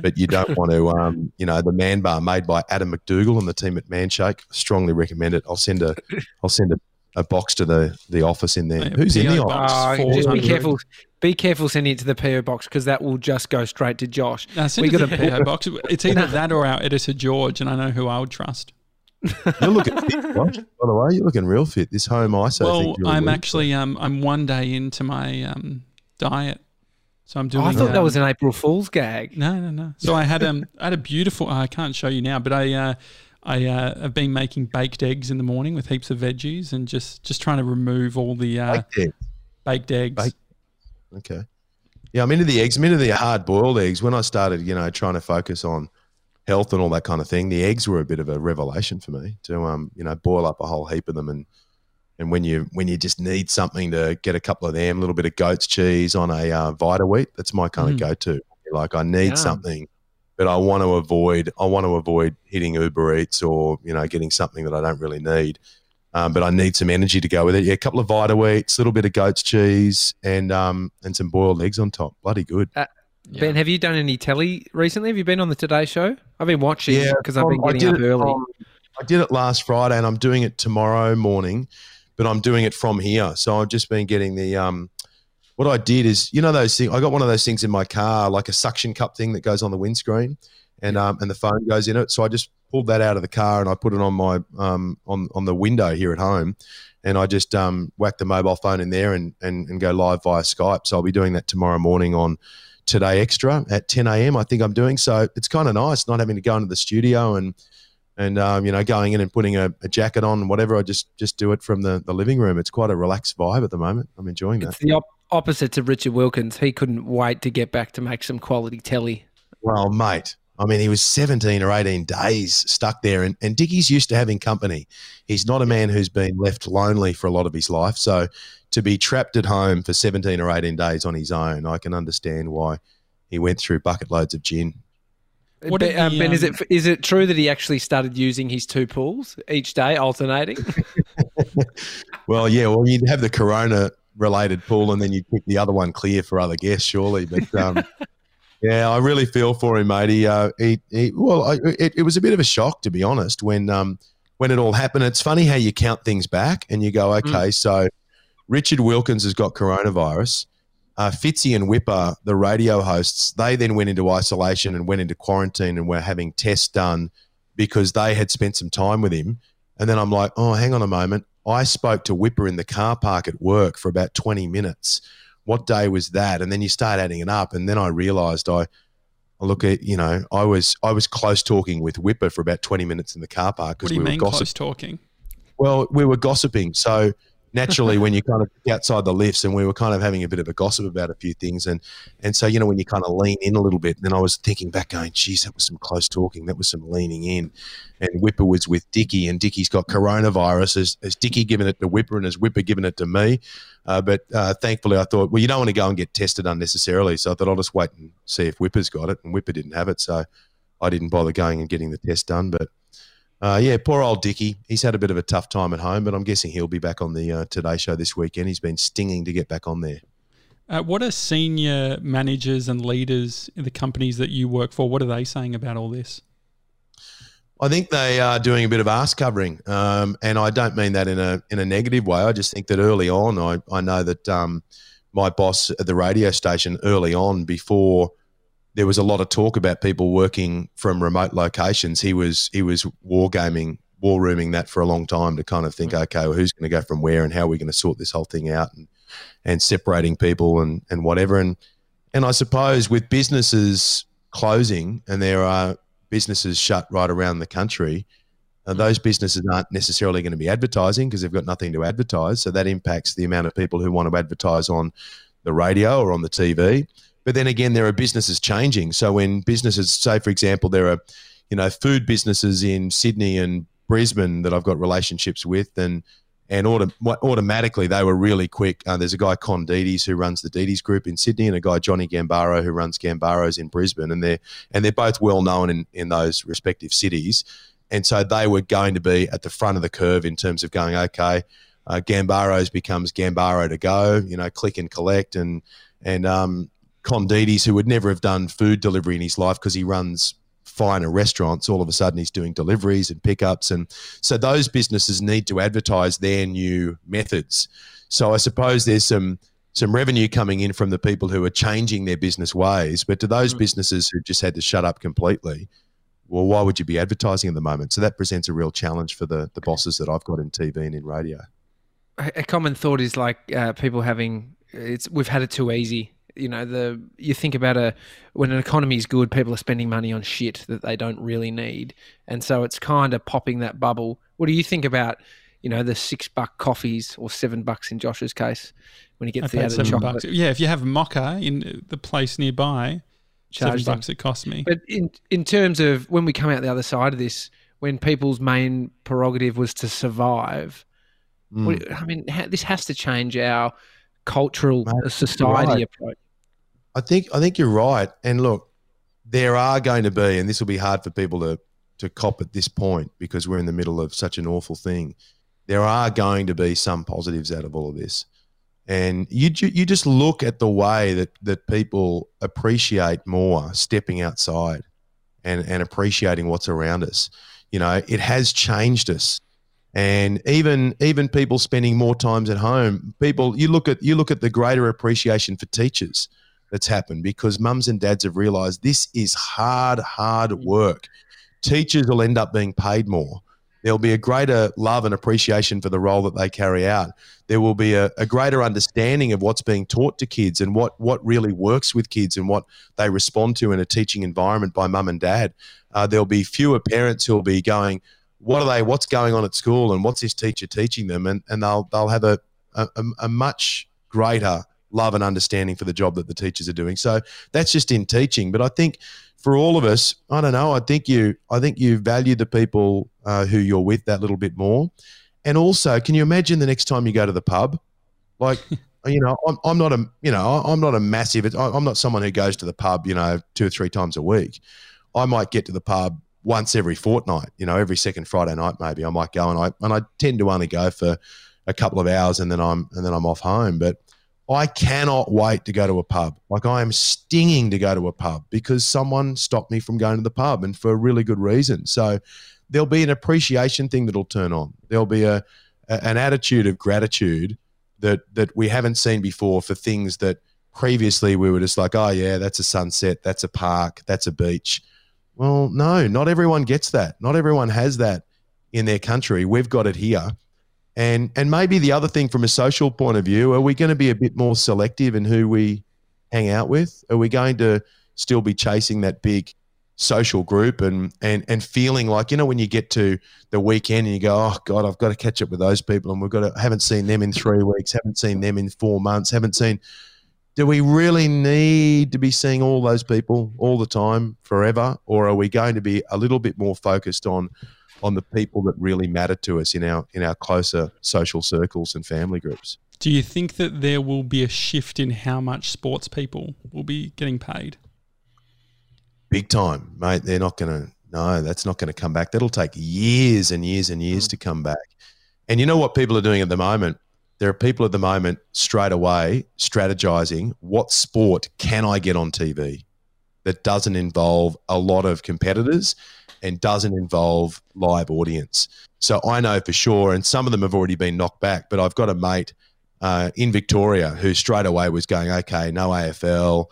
but you don't want to, the Man Bar made by Adam McDougall and the team at Man Shake. Strongly recommend it. I'll send a box to the office in there. Who's in the office? Just be careful. Be careful sending it to the PO box, because that will just go straight to Josh. We got a PO box. It's either that or our editor George, and I know who I would trust. You're looking fit, Josh. By the way, you're looking real fit. This home ISO. Well, I'm actually I'm 1 day into my diet, so I'm doing. I thought that was an April Fool's gag. No. So I had a beautiful. I can't show you now, but I have been making baked eggs in the morning with heaps of veggies and just trying to remove all the baked eggs. Okay. Yeah, I'm into the eggs. I'm into the hard-boiled eggs. When I started, trying to focus on health and all that kind of thing, the eggs were a bit of a revelation for me to, boil up a whole heap of them. And when you just need something to get a couple of them, a little bit of goat's cheese on a Vita-Wheat, that's my kind of go-to. Like I need something. But I want to avoid hitting Uber Eats or getting something that I don't really need. But I need some energy to go with it. Yeah, a couple of Vita-Weets, a little bit of goat's cheese, and some boiled eggs on top. Bloody good. Ben, have you done any telly recently? Have you been on the Today Show? I've been watching because I've been getting up early. I did it last Friday, and I'm doing it tomorrow morning. But I'm doing it from here, so I've just been getting the what I did is, those things. I got one of those things in my car, like a suction cup thing that goes on the windscreen, and the phone goes in it. So I just pulled that out of the car and I put it on my on the window here at home, and I just whacked the mobile phone in there and go live via Skype. So I'll be doing that tomorrow morning on Today Extra at 10 a.m. I think I'm doing. So it's kind of nice not having to go into the studio and going in and putting a jacket on and whatever. I just do it from the living room. It's quite a relaxed vibe at the moment. I'm enjoying that. It's the opposite to Richard Wilkins. He couldn't wait to get back to make some quality telly. Well, mate, I mean, he was 17 or 18 days stuck there, and Dickie's used to having company. He's not a man who's been left lonely for a lot of his life. So to be trapped at home for 17 or 18 days on his own, I can understand why he went through bucket loads of gin. What Ben, is it true that he actually started using his two pools each day, alternating? Well, yeah. Well, you'd have the corona related pool, and then you pick the other one clear for other guests, surely. But yeah, I really feel for him, mate. It was a bit of a shock, to be honest, when it all happened. It's funny how you count things back and you go, okay, so Richard Wilkins has got coronavirus. Fitzy and Whipper, the radio hosts, they then went into isolation and went into quarantine and were having tests done because they had spent some time with him. And then I'm like, oh, hang on a moment. I spoke to Whipper in the car park at work for about 20 minutes. What day was that? And then you start adding it up, and then I realised I was close talking with Whipper for about 20 minutes in the car park because we were gossiping. What do you mean close talking? Well, we were gossiping, so naturally when you kind of outside the lifts, and we were kind of having a bit of a gossip about a few things, and so when you kind of lean in a little bit, and then I was thinking back going, geez, that was some close talking, that was some leaning in. And Whipper was with Dickie, and Dickie's got coronavirus. Has Dickie given it to Whipper, and has Whipper given it to me? But thankfully I thought, well, you don't want to go and get tested unnecessarily, so I thought I'll just wait and see if Whipper's got it, and Whipper didn't have it, so I didn't bother going and getting the test done. But yeah, poor old Dickie. He's had a bit of a tough time at home, but I'm guessing he'll be back on the Today Show this weekend. He's been stinging to get back on there. What are senior managers and leaders in the companies that you work for? What are they saying about all this? I think they are doing a bit of arse covering, and I don't mean that in a negative way. I just think that early on, I know that my boss at the radio station early on, before there was a lot of talk about people working from remote locations, he was war rooming that for a long time to kind of think, okay, well, who's going to go from where, and how are we going to sort this whole thing out, and separating people and whatever. And I suppose with businesses closing, and there are businesses shut right around the country, those businesses aren't necessarily going to be advertising because they've got nothing to advertise. So that impacts the amount of people who want to advertise on the radio or on the TV. But then again, there are businesses changing. So when businesses, say, for example, there are, food businesses in Sydney and Brisbane that I've got relationships with, and and automatically they were really quick. There's a guy, Con Dides, who runs the Dides Group in Sydney, and a guy, Johnny Gambaro, who runs Gambaro's in Brisbane, and they're both well known in those respective cities. And so they were going to be at the front of the curve in terms of going, okay, Gambaro's becomes Gambaro to go, you know, click and collect. And Con Dides, who would never have done food delivery in his life because he runs finer restaurants, all of a sudden he's doing deliveries and pickups. And so those businesses need to advertise their new methods. So I suppose there's some revenue coming in from the people who are changing their business ways. But to those businesses who just had to shut up completely, well, why would you be advertising at the moment? So that presents a real challenge for the bosses that I've got in TV and in radio. A common thought is like people having we've had it too easy. You know, you think about when an economy is good, people are spending money on shit that they don't really need, and so it's kind of popping that bubble. What do you think about, you know, the $6 coffees or $7 in Josh's case when he gets the other chocolate? Bucks. Yeah, if you have mocha in the place nearby, charge $7 it costs me. But in terms of when we come out the other side of this, when people's main prerogative was to survive, I mean, this has to change our cultural society approach. I think you're right. And look, there are going to be, and this will be hard for people to cop at this point because we're in the middle of such an awful thing. There are going to be some positives out of all of this. And you just look at the way that people appreciate more stepping outside and appreciating what's around us. You know, it has changed us. And even people spending more times at home, you look at the greater appreciation for teachers that's happened because mums and dads have realised this is hard work. Teachers will end up being paid more. There'll be a greater love and appreciation for the role that they carry out. There will be a greater understanding of what's being taught to kids and what really works with kids and what they respond to in a teaching environment by mum and dad. There'll be fewer parents who'll be going, what's going on at school and what's this teacher teaching them? And they'll have a much greater love and understanding for the job that the teachers are doing. So that's just in teaching. But I think for all of us, I don't know, I think you value the people who you're with that little bit more. And also, can you imagine the next time you go to the pub? Like, you know, I'm not someone who goes to the pub, you know, 2 or 3 times a week. I might get to the pub once every fortnight, you know, every second Friday night maybe I might go, and I tend to only go for a couple of hours and then I'm off home. But I cannot wait to go to a pub. Like, I am stinging to go to a pub because someone stopped me from going to the pub, and for a really good reason. So there'll be an appreciation thing that'll turn on. There'll be an attitude of gratitude that we haven't seen before for things that previously we were just like, oh yeah, that's a sunset, that's a park, that's a beach. Well, no, not everyone gets that. Not everyone has that in their country. We've got it here. And maybe the other thing from a social point of view, are we going to be a bit more selective in who we hang out with? Are we going to still be chasing that big social group and feeling like, you know, when you get to the weekend and you go, oh God, I've got to catch up with those people, and I haven't seen them in 3 weeks, haven't seen them in 4 months, do we really need to be seeing all those people all the time, forever, or are we going to be a little bit more focused on the people that really matter to us in our closer social circles and family groups? Do you think that there will be a shift in how much sports people will be getting paid? Big time, mate. That's not going to come back. That'll take years and years and years to come back. And you know what people are doing at the moment? There are people at the moment straight away strategizing, what sport can I get on TV that doesn't involve a lot of competitors and doesn't involve live audience? So I know for sure, and some of them have already been knocked back, but I've got a mate in Victoria who straight away was going, okay, no AFL,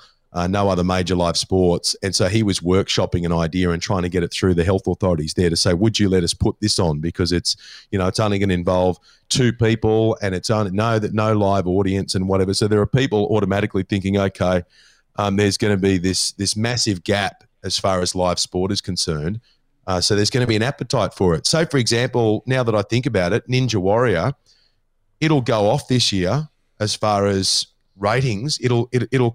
no other major live sports. And so he was workshopping an idea and trying to get it through the health authorities there to say, would you let us put this on? Because it's, you know, it's only going to involve 2 people and it's only no live audience and whatever. So there are people automatically thinking, okay, there's going to be this massive gap as far as live sport is concerned. So there's going to be an appetite for it. So for example, now that I think about it, Ninja Warrior, it'll go off this year as far as ratings. It'll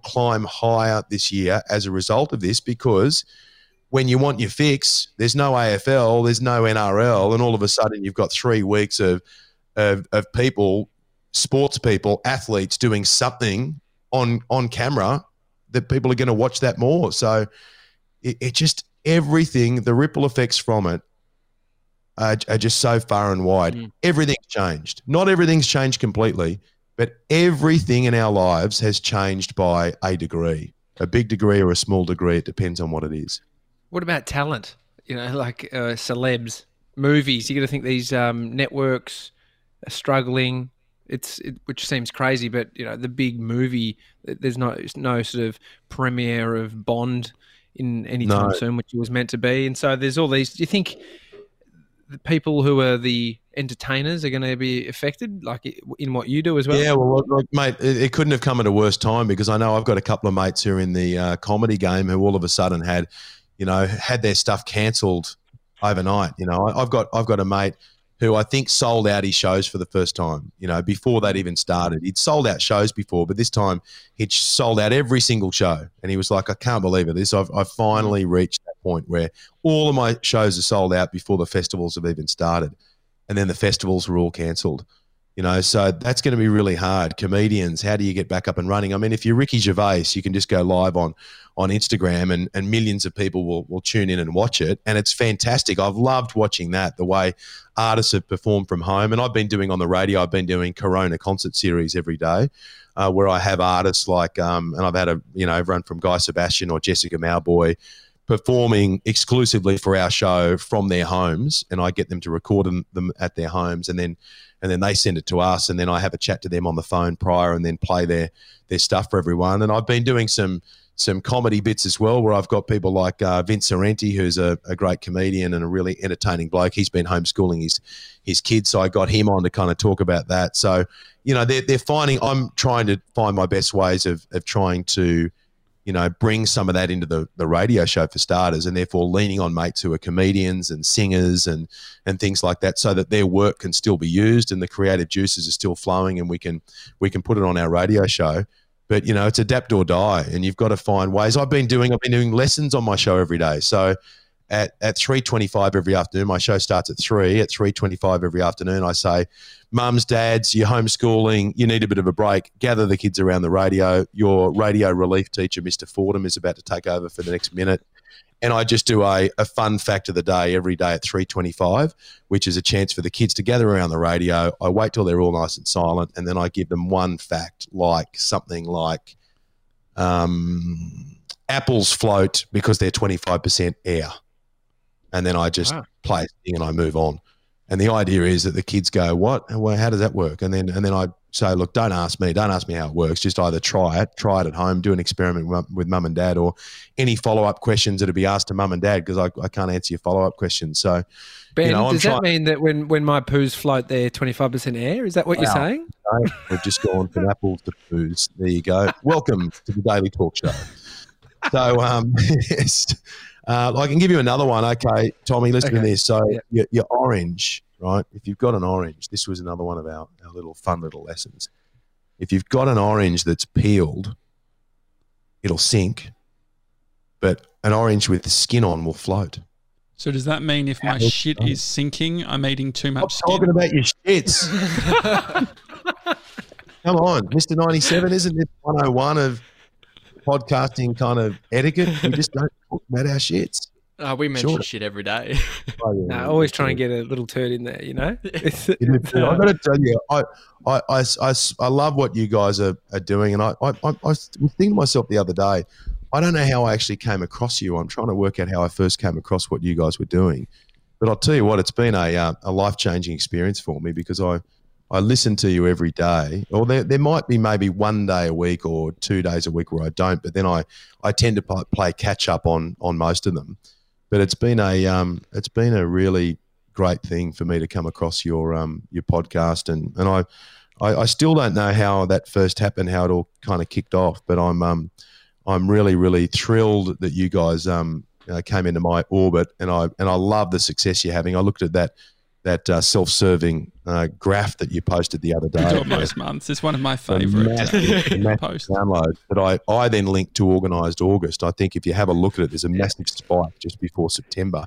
climb higher this year as a result of this, because when you want your fix, there's no AFL, there's no NRL, and all of a sudden you've got 3 weeks of of people, sports people, athletes doing something on camera, that people are going to watch that more. So it just, everything, the ripple effects from it are just so far and wide. Mm. Everything's changed. Not everything's changed completely, but everything in our lives has changed by a degree, a big degree or a small degree. It depends on what it is. What about talent? You know, like celebs, movies. You got to think these networks are struggling. Which seems crazy, but you know, the big movie, there's no sort of premiere of Bond in any time soon, which it was meant to be. And so there's all these. Do you think the people who are the entertainers are going to be affected, like in what you do as well? Yeah, well, look, mate, it couldn't have come at a worse time, because I know I've got a couple of mates who are in the comedy game who all of a sudden had their stuff cancelled overnight. You know, I've got a mate who I think sold out his shows for the first time, you know, before that even started. He'd sold out shows before, but this time he'd sold out every single show. And he was like, I can't believe it. I've finally reached that point where all of my shows are sold out before the festivals have even started. And then the festivals were all cancelled, you know. So that's going to be really hard. Comedians, how do you get back up and running? I mean, if you're Ricky Gervais, you can just go live on Instagram and millions of people will tune in and watch it, and it's fantastic. I've loved watching that, the way artists have performed from home. And I've been doing on the radio, I've been doing Corona concert series every day where I have artists like and I've had everyone from Guy Sebastian or Jessica Mowboy performing exclusively for our show from their homes, and I get them to record them at their homes, and then they send it to us, and then I have a chat to them on the phone prior and then play their stuff for everyone. And I've been doing some comedy bits as well, where I've got people like Vince Sorrenti, who's a great comedian and a really entertaining bloke. He's been homeschooling his kids, so I got him on to kind of talk about that. So, you know, they're finding – I'm trying to find my best ways of trying to, you know, bring some of that into the radio show for starters, and therefore leaning on mates who are comedians and singers and things like that, so that their work can still be used and the creative juices are still flowing, and we can put it on our radio show. But, you know, it's adapt or die, and you've got to find ways. I've been doing lessons on my show every day. So at 3:25 every afternoon, my show starts at 3. At 3:25 every afternoon, I say, mums, dads, you're homeschooling, you need a bit of a break, gather the kids around the radio. Your radio relief teacher, Mr. Fordham, is about to take over for the next minute. And I just do a fun fact of the day every day at 3:25, which is a chance for the kids to gather around the radio. I wait till they're all nice and silent, and then I give them one fact, like something like apples float because they're 25% air. And then I just play and I move on. And the idea is that the kids go, what? Well, how does that work? And then I say, look, don't ask me how it works. Just either try it at home, do an experiment with mum and dad, or any follow-up questions that'll be asked to mum and dad, because I can't answer your follow-up questions. So, Ben, does that mean that when my poos float, they're 25% air? Is that what you're saying? No, we've just gone from apples to poos. There you go. Welcome to the Daily Talk Show. So, yes. I can give you another one. Okay, Tommy, listen to this. So your orange, right? If you've got an orange, this was another one of our little fun little lessons. If you've got an orange that's peeled, it'll sink, but an orange with the skin on will float. So does that mean if my shit is sinking, I'm eating too much skin? I'm talking about your shits. Come on, Mr. 97, isn't this 101 of podcasting kind of etiquette? We just don't talk about our shits. We mention shit every day. Always try and get a little turd in there, you know? I've got to tell you, I love what you guys are doing, and I was thinking to myself the other day, I don't know how I actually came across you. I'm trying to work out how I first came across what you guys were doing. But I'll tell you what, it's been a life-changing experience for me, because I listen to you every day, or there might be maybe one day a week or 2 days a week where I don't, but then I tend to play catch up on most of them. But it's been a really great thing for me to come across your podcast, and I still don't know how that first happened, how it all kind of kicked off, but I'm really, really thrilled that you guys came into my orbit, and I love the success you're having. I looked at that self-serving graph that you posted the other day. Most months. It's one of my favourite posts. Download. But I then linked to Organised August. I think if you have a look at it, there's a massive spike just before September.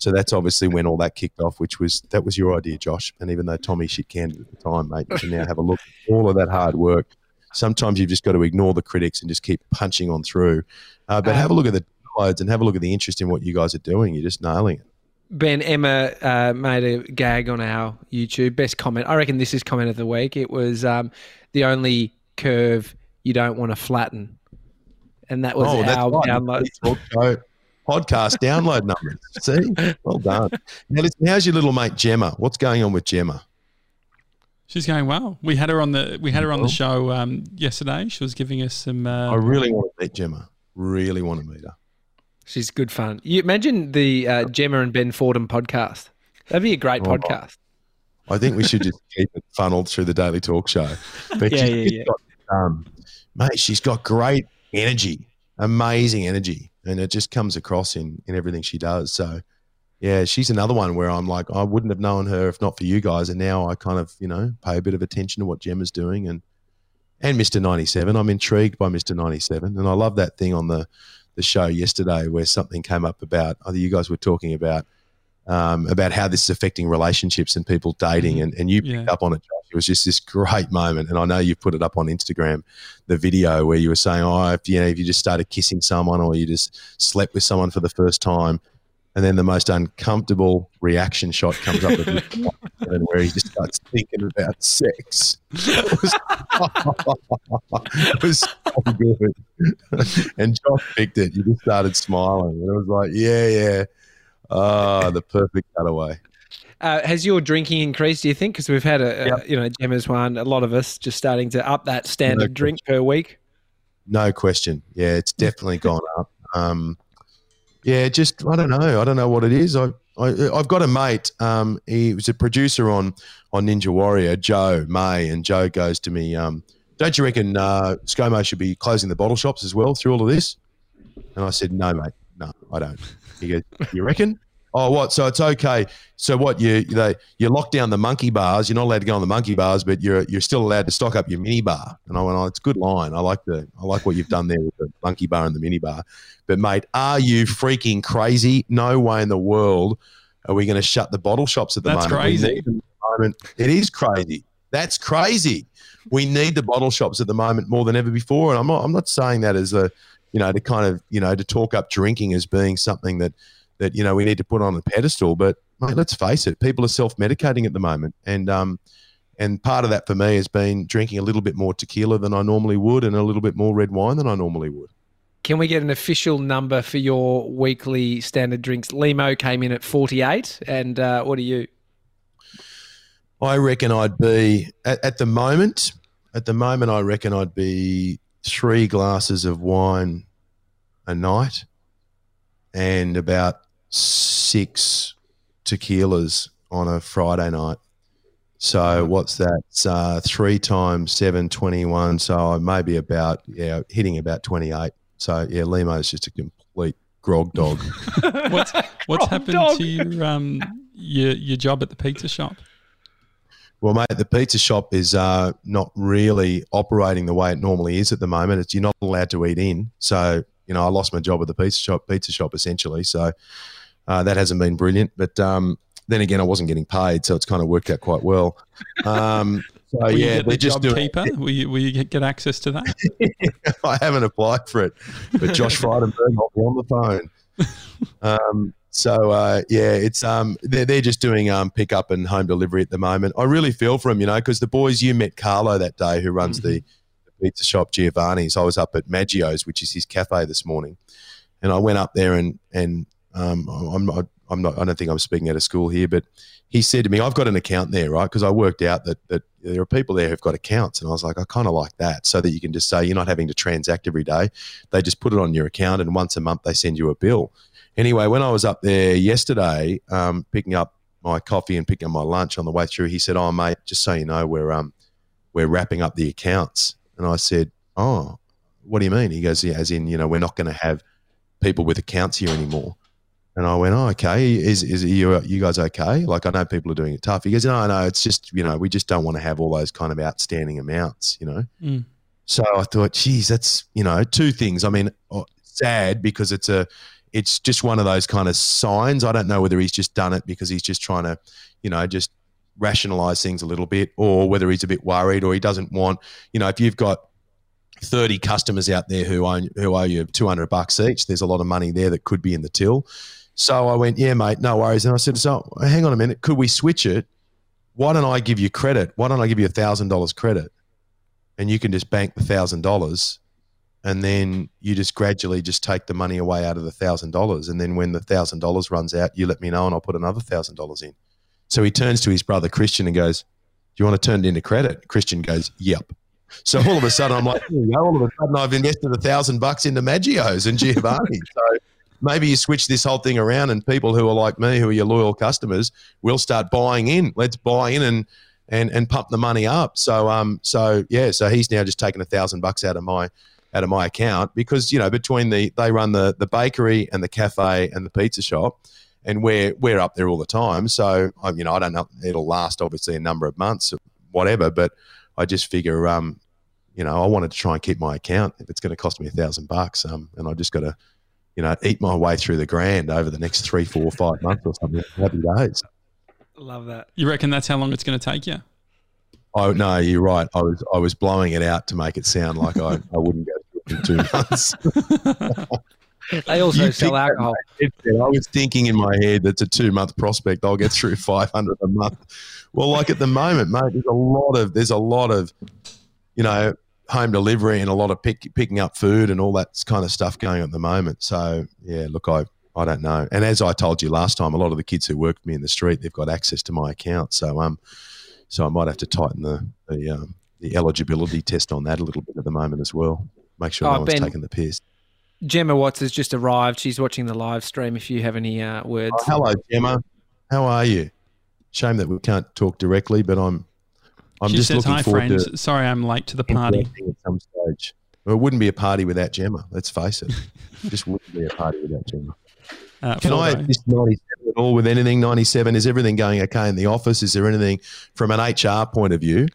So that's obviously when all that kicked off, which was – that was your idea, Josh. And even though Tommy shit-canned at the time, mate, you can now have a look at all of that hard work. Sometimes you've just got to ignore the critics and just keep punching on through. But have a look at the downloads and have a look at the interest in what you guys are doing. You're just nailing it. Ben, Emma made a gag on our YouTube. Best comment. I reckon this is comment of the week. It was the only curve you don't want to flatten. And that was our download. Podcast download numbers. See? Well done. Now, listen, how's your little mate Gemma? What's going on with Gemma? She's going well. We had her on the the show yesterday. She was giving us some I really want to meet Gemma. Really want to meet her. She's good fun. You imagine the Gemma and Ben Fordham podcast. That'd be a great podcast. I think we should just keep it funneled through the Daily Talk Show. But yeah. Got, mate, she's got great energy, amazing energy, and it just comes across in everything she does. So, yeah, she's another one where I'm like, I wouldn't have known her if not for you guys, and now I kind of, you know, pay a bit of attention to what Gemma's doing and Mr. 97. I'm intrigued by Mr. 97, and I love that thing on the show yesterday where something came up about either you guys were talking about how this is affecting relationships and people dating and you picked up on it, Josh. It was just this great moment, and I know you've put it up on Instagram, the video where you were saying, if you just started kissing someone or you just slept with someone for the first time, and then the most uncomfortable reaction shot comes up where he just starts thinking about sex. It was so good. And Josh picked it. You just started smiling. And it was like, yeah. The perfect cutaway. Has your drinking increased, do you think? Because we've had, Gemma's one, a lot of us just starting to up that standard drink per week. No question. Yeah, it's definitely gone up. I don't know. I don't know what it is. I've got a mate. He was a producer on Ninja Warrior, Joe May, and Joe goes to me, don't you reckon ScoMo should be closing the bottle shops as well through all of this? And I said, no, mate, no, I don't. He goes, you reckon? Oh, what? So it's okay. So what? You lock down the monkey bars. You're not allowed to go on the monkey bars, but you're still allowed to stock up your mini bar. And I went, it's a good line. I like what you've done there with the monkey bar and the mini bar. But mate, are you freaking crazy? No way in the world are we going to shut the bottle shops at the moment. That's crazy. At the moment. It is crazy. That's crazy. We need the bottle shops at the moment more than ever before. And I'm not saying that as a to kind of to talk up drinking as being something that we need to put on a pedestal, but mate, let's face it, people are self-medicating at the moment, and part of that for me has been drinking a little bit more tequila than I normally would and a little bit more red wine than I normally would. Can we get an official number for your weekly standard drinks? Limo came in at 48, and what are you? I reckon I'd be at the moment I reckon I'd be 3 glasses of wine a night and about 6 tequilas on a Friday night. So what's that? 3 times 7, 21. So I may be about, hitting about 28. So, yeah, Limo's just a complete grog dog. What's happened to your job at the pizza shop? Well, mate, the pizza shop is not really operating the way it normally is at the moment. You're not allowed to eat in. So, I lost my job at the pizza shop essentially. So that hasn't been brilliant. But then again, I wasn't getting paid, so it's kind of worked out quite well. They're just doing JobKeeper? Will you get access to that? I haven't applied for it, but Josh Frydenberg will be on the phone. They're just doing pickup and home delivery at the moment. I really feel for them, because the boys, you met Carlo that day who runs the pizza shop Giovanni's. I was up at Maggio's, which is his cafe this morning, and I went up there and I don't think I'm speaking out of school here, but he said to me, I've got an account there, right? Because I worked out that there are people there who've got accounts, and I was like, I kind of like that, so that you can just say you're not having to transact every day. They just put it on your account, and once a month they send you a bill. Anyway, when I was up there yesterday picking up my coffee and picking up my lunch on the way through, he said, oh, mate, just so you know, we're wrapping up the accounts. And I said, oh, what do you mean? He goes, yeah, as in, we're not going to have people with accounts here anymore. And I went, oh, okay, are you guys okay? Like, I know people are doing it tough. He goes, no, it's just, we just don't want to have all those kind of outstanding amounts, Mm. So I thought, geez, that's, two things. I mean, sad because it's just one of those kind of signs. I don't know whether he's just done it because he's just trying to, you know, just rationalize things a little bit, or whether he's a bit worried, or he doesn't want, you know, if you've got 30 customers out there who owe you $200 each, there's a lot of money there that could be in the till. So I went, yeah, mate, no worries. And I said, so hang on a minute, could we switch it? Why don't I give you credit? Why don't I give you $1,000 credit? And you can just bank the $1,000, and then you just gradually just take the money away out of the $1,000. And then when the $1,000 runs out, you let me know and I'll put another $1,000 in. So he turns to his brother, Christian, and goes, do you want to turn it into credit? Christian goes, yep. So all of a sudden I'm like, here you go. All of a sudden I've invested $1,000 into Maggio's and Giovanni. So maybe you switch this whole thing around, and people who are like me, who are your loyal customers, will start buying in. Let's buy in and pump the money up. So so he's now just taken $1,000 out of my account, because, you know, between they run the bakery and the cafe and the pizza shop, and we're up there all the time. So, you know, I don't know, it'll last obviously a number of months or whatever, but I just figure, you know, I wanted to try and keep my account. If it's going to cost me $1,000, and I just got to, you know, eat my way through the grand over the next 3, 4, 5 months or something. Happy days. Love that. You reckon that's how long it's going to take you? Oh, no, you're right. I was blowing it out to make it sound like I wouldn't go through it in 2 months. They also sell alcohol. I was thinking in my head, that's a 2-month prospect. I'll get through 500 a month. Well, like at the moment, mate, there's a lot of, you know, home delivery and a lot of picking up food and all that kind of stuff going on at the moment. So, yeah, look, I don't know. And as I told you last time, a lot of the kids who work with me in the street, they've got access to my account. So, so I might have to tighten the eligibility test on that a little bit at the moment as well. Make sure no one's taking the piss. Gemma Watts has just arrived. She's watching the live stream if you have any words. Oh, hello, Gemma. How are you? Shame that we can't talk directly, but I'm just looking forward to it. She says, hi, friends. Sorry I'm late to the party. At some stage. Well, it wouldn't be a party without Gemma, let's face it. It just wouldn't be a party without Gemma. Can I have this 97 at all with anything? 97, is everything going okay in the office? Is there anything from an HR point of view?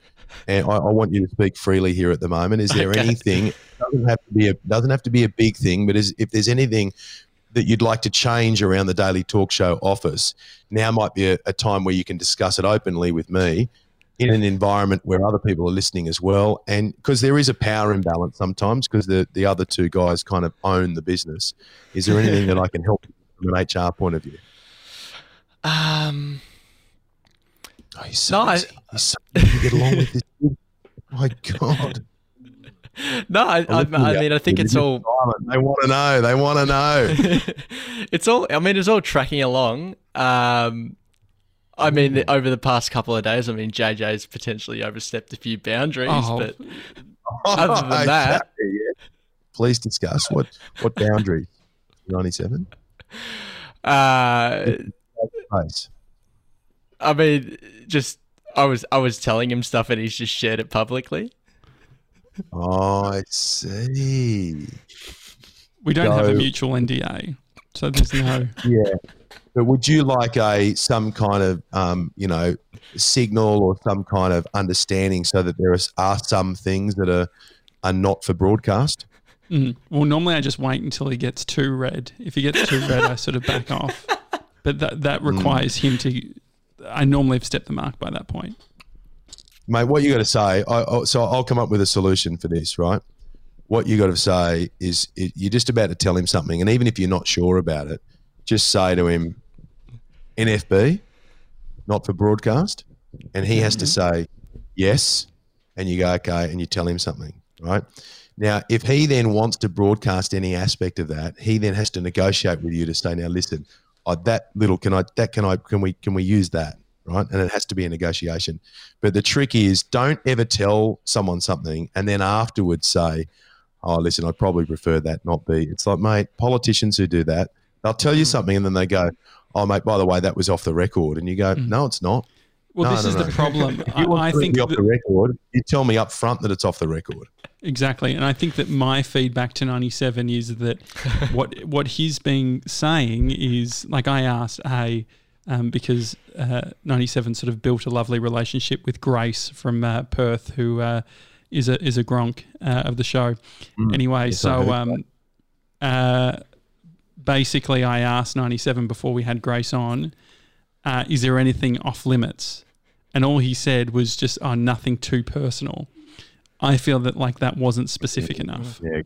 And I want you to speak freely here at the moment. Is there anything? Doesn't have to be a big thing, but if there's anything that you'd like to change around the Daily Talk Show office, now might be a time where you can discuss it openly with me in an environment where other people are listening as well. And because there is a power imbalance sometimes, because the other two guys kind of own the business. Is there anything that I can help you from an HR point of view? Oh, he's so easy. He's so easy to get along with this. My God. No, I mean, I think it's all silent. They want to know. It's all, I mean, it's all tracking along. I mean, over the past couple of days, I mean, JJ's potentially overstepped a few boundaries, but other than that. Okay, yeah. Please discuss what boundary? 97? I mean, just I was telling him stuff and he's just shared it publicly. Oh, I see. We don't have a mutual NDA, so there's no. Yeah, but would you like some kind of you know, signal or some kind of understanding so that there are some things that are not for broadcast? Well, normally I just wait until he gets too red. If he gets too red, I sort of back off. But that requires him to. I normally have stepped the mark by that point. Mate, what you got to say, so I'll come up with a solution for this, right? What you got to say is you're just about to tell him something, and even if you're not sure about it, just say to him, NFB, not for broadcast, and he has to say yes, and you go, okay, and you tell him something, right? Now, if he then wants to broadcast any aspect of that, he then has to negotiate with you to say, now, listen, can we use that, right? And it has to be a negotiation. But the trick is, don't ever tell someone something and then afterwards say, oh, listen, I'd probably prefer that not be. It's like, mate, politicians who do that, they'll tell you something and then they go, oh, mate, by the way, that was off the record. And you go, no, it's not. Well, this is the problem. I think off the record, you tell me up front that it's off the record. Exactly. And I think that my feedback to 97 is that what he's been saying is, like, I asked, hey, because 97 sort of built a lovely relationship with Grace from Perth, who is a gronk of the show. Anyway, yes, so basically I asked 97 before we had Grace on, is there anything off limits? And all he said was just, oh, nothing too personal. I feel that like that wasn't specific enough. Yeah.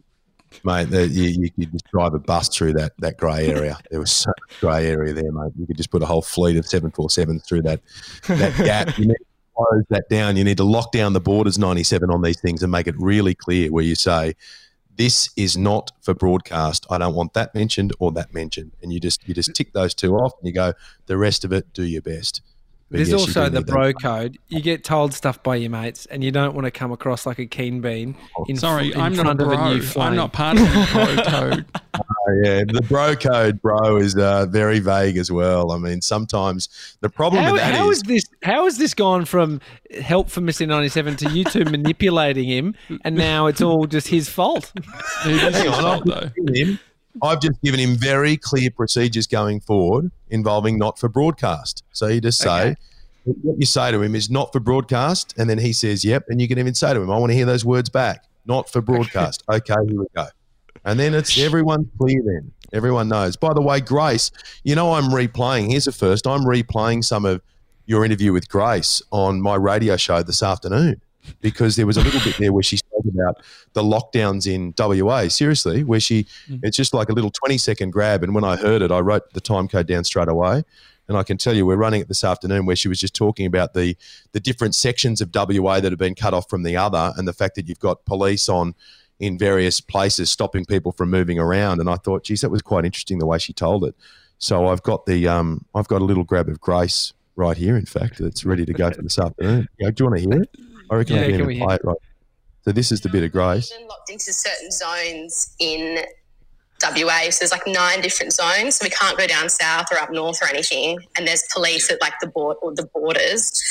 Mate, you could just drive a bus through that grey area. There was so much grey area there, mate. You could just put a whole fleet of 747s through that gap. You need to close that down. You need to lock down the borders, 97, on these things and make it really clear where you say, this is not for broadcast. I don't want that mentioned or that mentioned. And you just tick those two off and you go, the rest of it, do your best. But there's also the bro code. You get told stuff by your mates and you don't want to come across like a keen bean. I'm not under the new flame. I'm not part of the bro code. Yeah, the bro code, bro, is very vague as well. I mean, sometimes the problem with that is... How has this gone from help for Mr. 97 to you two manipulating him and now it's all just his fault? I've just given him very clear procedures going forward involving not for broadcast. So you just say, what you say to him is not for broadcast, and then he says, yep, and you can even say to him, I want to hear those words back, not for broadcast. Okay, here we go. And then it's everyone's clear then. Everyone knows. By the way, Grace, you know I'm replaying. Here's the first. I'm replaying some of your interview with Grace on my radio show this afternoon, because there was a little bit there where she spoke about the lockdowns in WA, seriously, where it's just like a little 20-second grab, and when I heard it, I wrote the time code down straight away, and I can tell you we're running it this afternoon, where she was just talking about the different sections of WA that have been cut off from the other, and the fact that you've got police in various places stopping people from moving around, and I thought, geez, that was quite interesting the way she told it. So I've got a little grab of Grace right here, in fact, that's ready to go for this afternoon. Do you want to hear it? I reckon we can play it right. So this is the bit of Grace. We've been locked into certain zones in WA. So there's like 9 different zones. So we can't go down south or up north or anything. And there's police at like the borders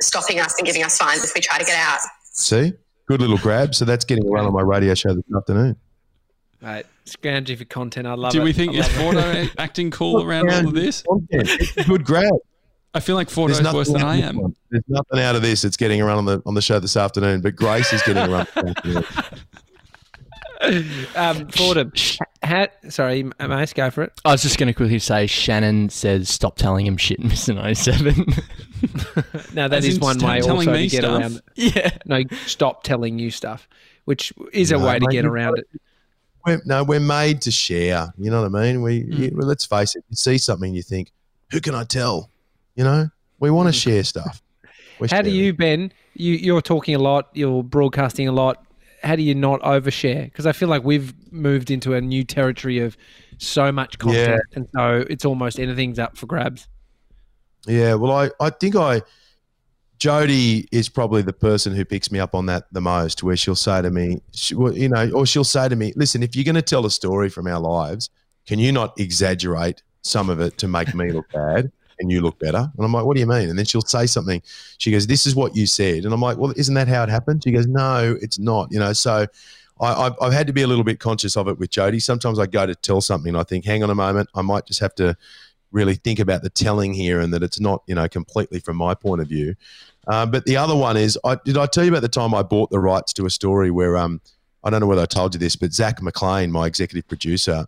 stopping us and giving us fines if we try to get out. See? Good little grab. So that's getting around on my radio show this afternoon. Right. Scrounging for content. I love it. Do we think is Fordo acting cool around all of this? It's a good grab. I feel like Fordo's worse than I am. There's nothing out of this. It's getting around on the show this afternoon, but Grace is getting around. Fordo, sorry, Mace, go for it. I was just going to quickly say Shannon says stop telling him shit, Mr. 97. Now, that is one way also to get around it. Yeah. No, stop telling you stuff, which is a way to get around it. We're made to share. You know what I mean? Well, let's face it. You see something, you think, who can I tell? You know, we want to share stuff. How do you, Ben, you're talking a lot, you're broadcasting a lot. How do you not overshare? Because I feel like we've moved into a new territory of so much content and so it's almost anything's up for grabs. Yeah, well, I think Jodie is probably the person who picks me up on that the most, where she'll say to me, she'll say to me, listen, if you're going to tell a story from our lives, can you not exaggerate some of it to make me look bad? And you look better. And I'm like, what do you mean? And then she'll say something. She goes, this is what you said. And I'm like, well, isn't that how it happened? She goes, no, it's not. You know, so I've had to be a little bit conscious of it with Jodie. Sometimes I go to tell something and I think, hang on a moment, I might just have to really think about the telling here and that it's not, completely from my point of view. But the other one is, did I tell you about the time I bought the rights to a story where, I don't know whether I told you this, but Zach McLean, my executive producer,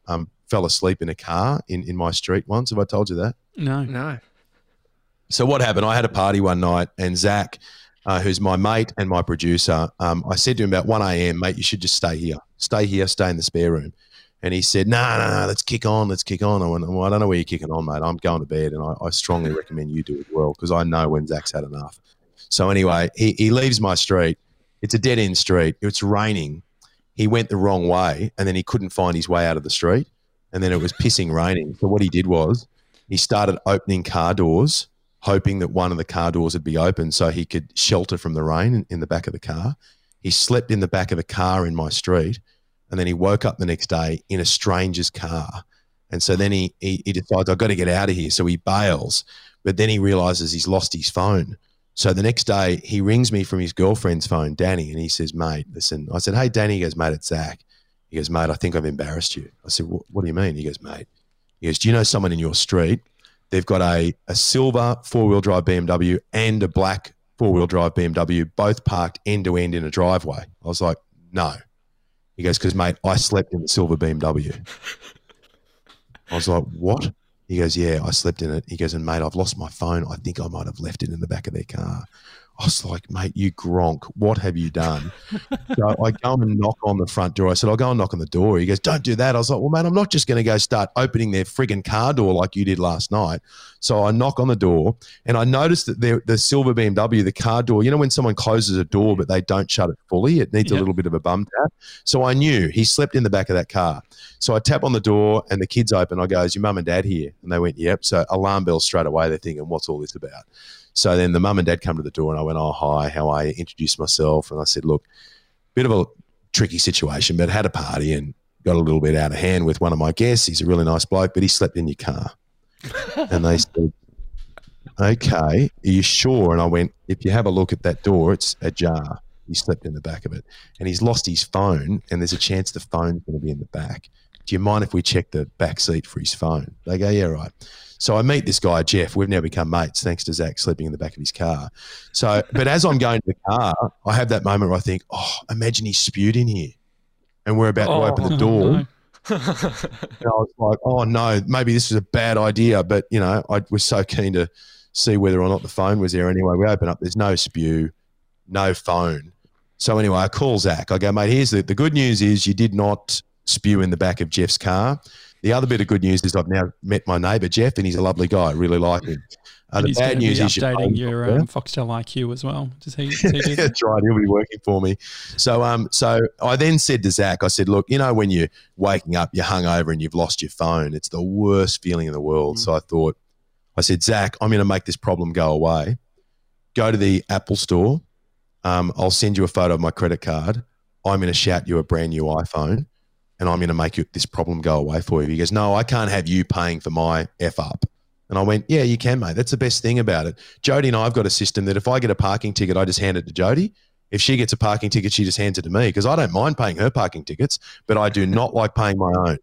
fell asleep in a car in my street once. Have I told you that? No. So what happened? I had a party one night and Zach, who's my mate and my producer, I said to him about 1 a.m, mate, you should just stay here, stay in the spare room. And he said, no, let's kick on. I went, well, I don't know where you're kicking on, mate. I'm going to bed, and I strongly recommend you do as well, because I know when Zach's had enough. So anyway, he leaves my street. It's a dead-end street. It's raining. He went the wrong way and then he couldn't find his way out of the street. And then it was pissing raining. So what he did was he started opening car doors, hoping that one of the car doors would be open so he could shelter from the rain in the back of the car. He slept in the back of a car in my street, and then he woke up the next day in a stranger's car. And so then he decides, I've got to get out of here. So he bails, but then he realizes he's lost his phone. So the next day he rings me from his girlfriend's phone, Danny, and he says, mate, listen. I said, hey, Danny. He goes, mate, it's Zach. He goes, mate, I think I've embarrassed you. I said, what do you mean? He goes, mate. He goes, do you know someone in your street? They've got a silver four-wheel drive BMW and a black four-wheel drive BMW, both parked end-to-end in a driveway. I was like, no. He goes, because, mate, I slept in the silver BMW. I was like, what? He goes, yeah, I slept in it. He goes, and mate, I've lost my phone. I think I might have left it in the back of their car. I was like, mate, you gronk. What have you done? So I go and knock on the front door. I said, I'll go and knock on the door. He goes, don't do that. I was like, well, mate, I'm not just going to go start opening their frigging car door like you did last night. So I knock on the door and I noticed that the silver BMW, the car door, you know when someone closes a door but they don't shut it fully, it needs a little bit of a bum tap. So I knew he slept in the back of that car. So I tap on the door and the kids open. I go, is your mum and dad here? And they went, yep. So alarm bells straight away. They're thinking, what's all this about? So then the mum and dad come to the door and I went, oh, hi, how are you? Introduced myself and I said, look, bit of a tricky situation, but had a party and got a little bit out of hand with one of my guests. He's a really nice bloke, but he slept in your car. And they said, okay, are you sure? And I went, if you have a look at that door, it's ajar. He slept in the back of it. And he's lost his phone and there's a chance the phone's going to be in the back. Do you mind if we check the back seat for his phone? They go, yeah, right. So I meet this guy, Jeff. We've now become mates thanks to Zach sleeping in the back of his car. So, but as I'm going to the car, I have that moment where I think, oh, imagine he spewed in here and we're about to open the door. No. And I was like, oh, no, maybe this was a bad idea, but, you know, I was so keen to see whether or not the phone was there. Anyway, we open up. There's no spew, no phone. So anyway, I call Zach. I go, mate, here's the good news is you did not spew in the back of Jeff's car. The other bit of good news is I've now met my neighbour, Jeff, and he's a lovely guy. I really like him. The bad news is you're updating your Foxtel IQ as well. Does he do that? That's right. He'll be working for me. So so I then said to Zach, I said, look, you know when you're waking up, you're hungover and you've lost your phone. It's the worst feeling in the world. So I said, Zach, I'm going to make this problem go away. Go to the Apple store. I'll send you a photo of my credit card. I'm going to shout you a brand new iPhone. And I'm going to make this problem go away for you. He goes, no, I can't have you paying for my F up. And I went, yeah, you can, mate. That's the best thing about it. Jodie and I have got a system that if I get a parking ticket, I just hand it to Jodie. If she gets a parking ticket, she just hands it to me because I don't mind paying her parking tickets, but I do not like paying my own,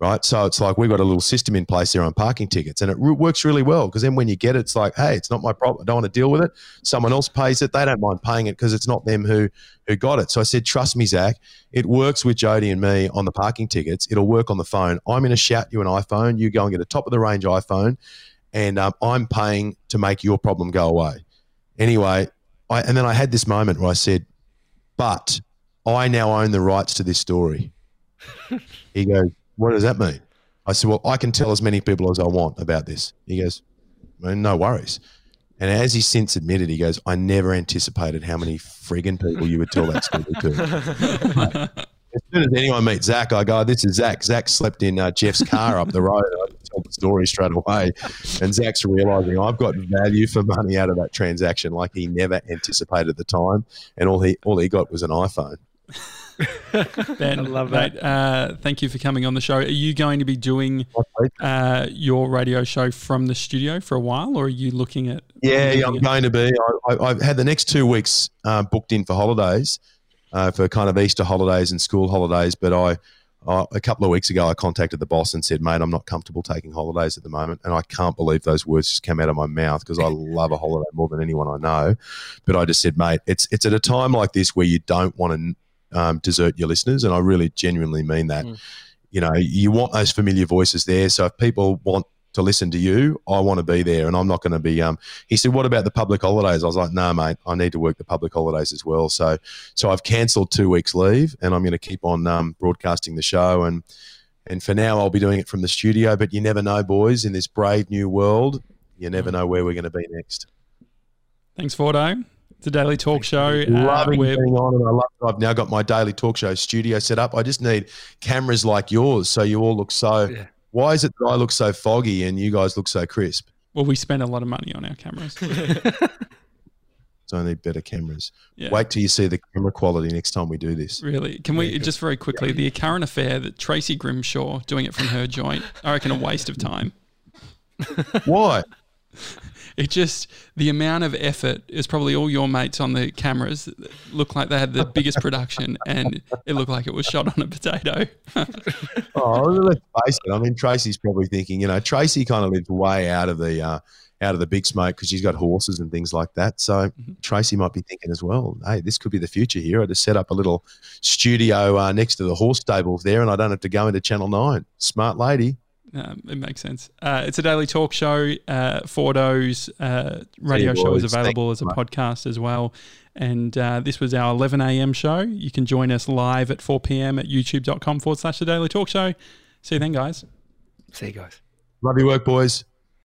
right? So it's like we've got a little system in place there on parking tickets and it works really well because then when you get it, it's like, hey, it's not my problem. I don't want to deal with it. Someone else pays it. They don't mind paying it because it's not them who got it. So I said, trust me, Zach, it works with Jodie and me on the parking tickets. It'll work on the phone. I'm going to shout you an iPhone. You go and get a top-of-the-range iPhone, and I'm paying to make your problem go away. Anyway, and then I had this moment where I said, but I now own the rights to this story. He goes, what does that mean? I said, well, I can tell as many people as I want about this. He goes, well, no worries. And as he since admitted, he goes, I never anticipated how many friggin' people you would tell that story to. As soon as anyone meets Zach, I go, this is Zach. Zach slept in Jeff's car up the road. I tell the story straight away. And Zach's realising I've got value for money out of that transaction like he never anticipated at the time. And all he got was an iPhone. Ben, I love that. Mate, thank you for coming on the show. Are you going to be doing your radio show from the studio for a while, or are you looking at? Yeah, I'm going to be. I've had the next 2 weeks booked in for holidays, for kind of Easter holidays and school holidays. But a couple of weeks ago, I contacted the boss and said, mate, I'm not comfortable taking holidays at the moment. And I can't believe those words just came out of my mouth because I love a holiday more than anyone I know. But I just said, mate, it's at a time like this where you don't want to desert your listeners, and I really genuinely mean that. You know, you want those familiar voices there, so if people want to listen to you, I want to be there, and I'm not going to be he said, what about the public holidays? I was like, no, mate, I need to work the public holidays as well, so I've cancelled 2 weeks leave, and I'm going to keep on broadcasting the show, and for now I'll be doing it from the studio, but you never know, boys, in this brave new world, you never know where we're going to be next. Thanks, Fordo. The Daily Talk Show. Loving being on, and I love it. I've now got my Daily Talk Show studio set up. I just need cameras like yours so you all look so why is it that I look so foggy and you guys look so crisp? Well, we spend a lot of money on our cameras. So I need better cameras. Yeah. Wait till you see the camera quality next time we do this. Really? Can we just very quickly, the current affair that Tracy Grimshaw doing it from her joint, I reckon a waste of time. Why? It just, the amount of effort is probably all your mates on the cameras look like they had the biggest production and it looked like it was shot on a potato. Oh, let's face it. I mean, Tracy's probably thinking, you know, Tracy kind of lives way out of the big smoke because she's got horses and things like that. So Tracy might be thinking as well, hey, this could be the future here. I just set up a little studio next to the horse stables there and I don't have to go into Channel 9. Smart lady. It makes sense. It's a daily talk show. Fordo's radio show is available as a podcast as well. And this was our 11 a.m. show. You can join us live at 4 p.m. at youtube.com/The Daily Talk Show. See you then, guys. See you guys. Love your work, boys.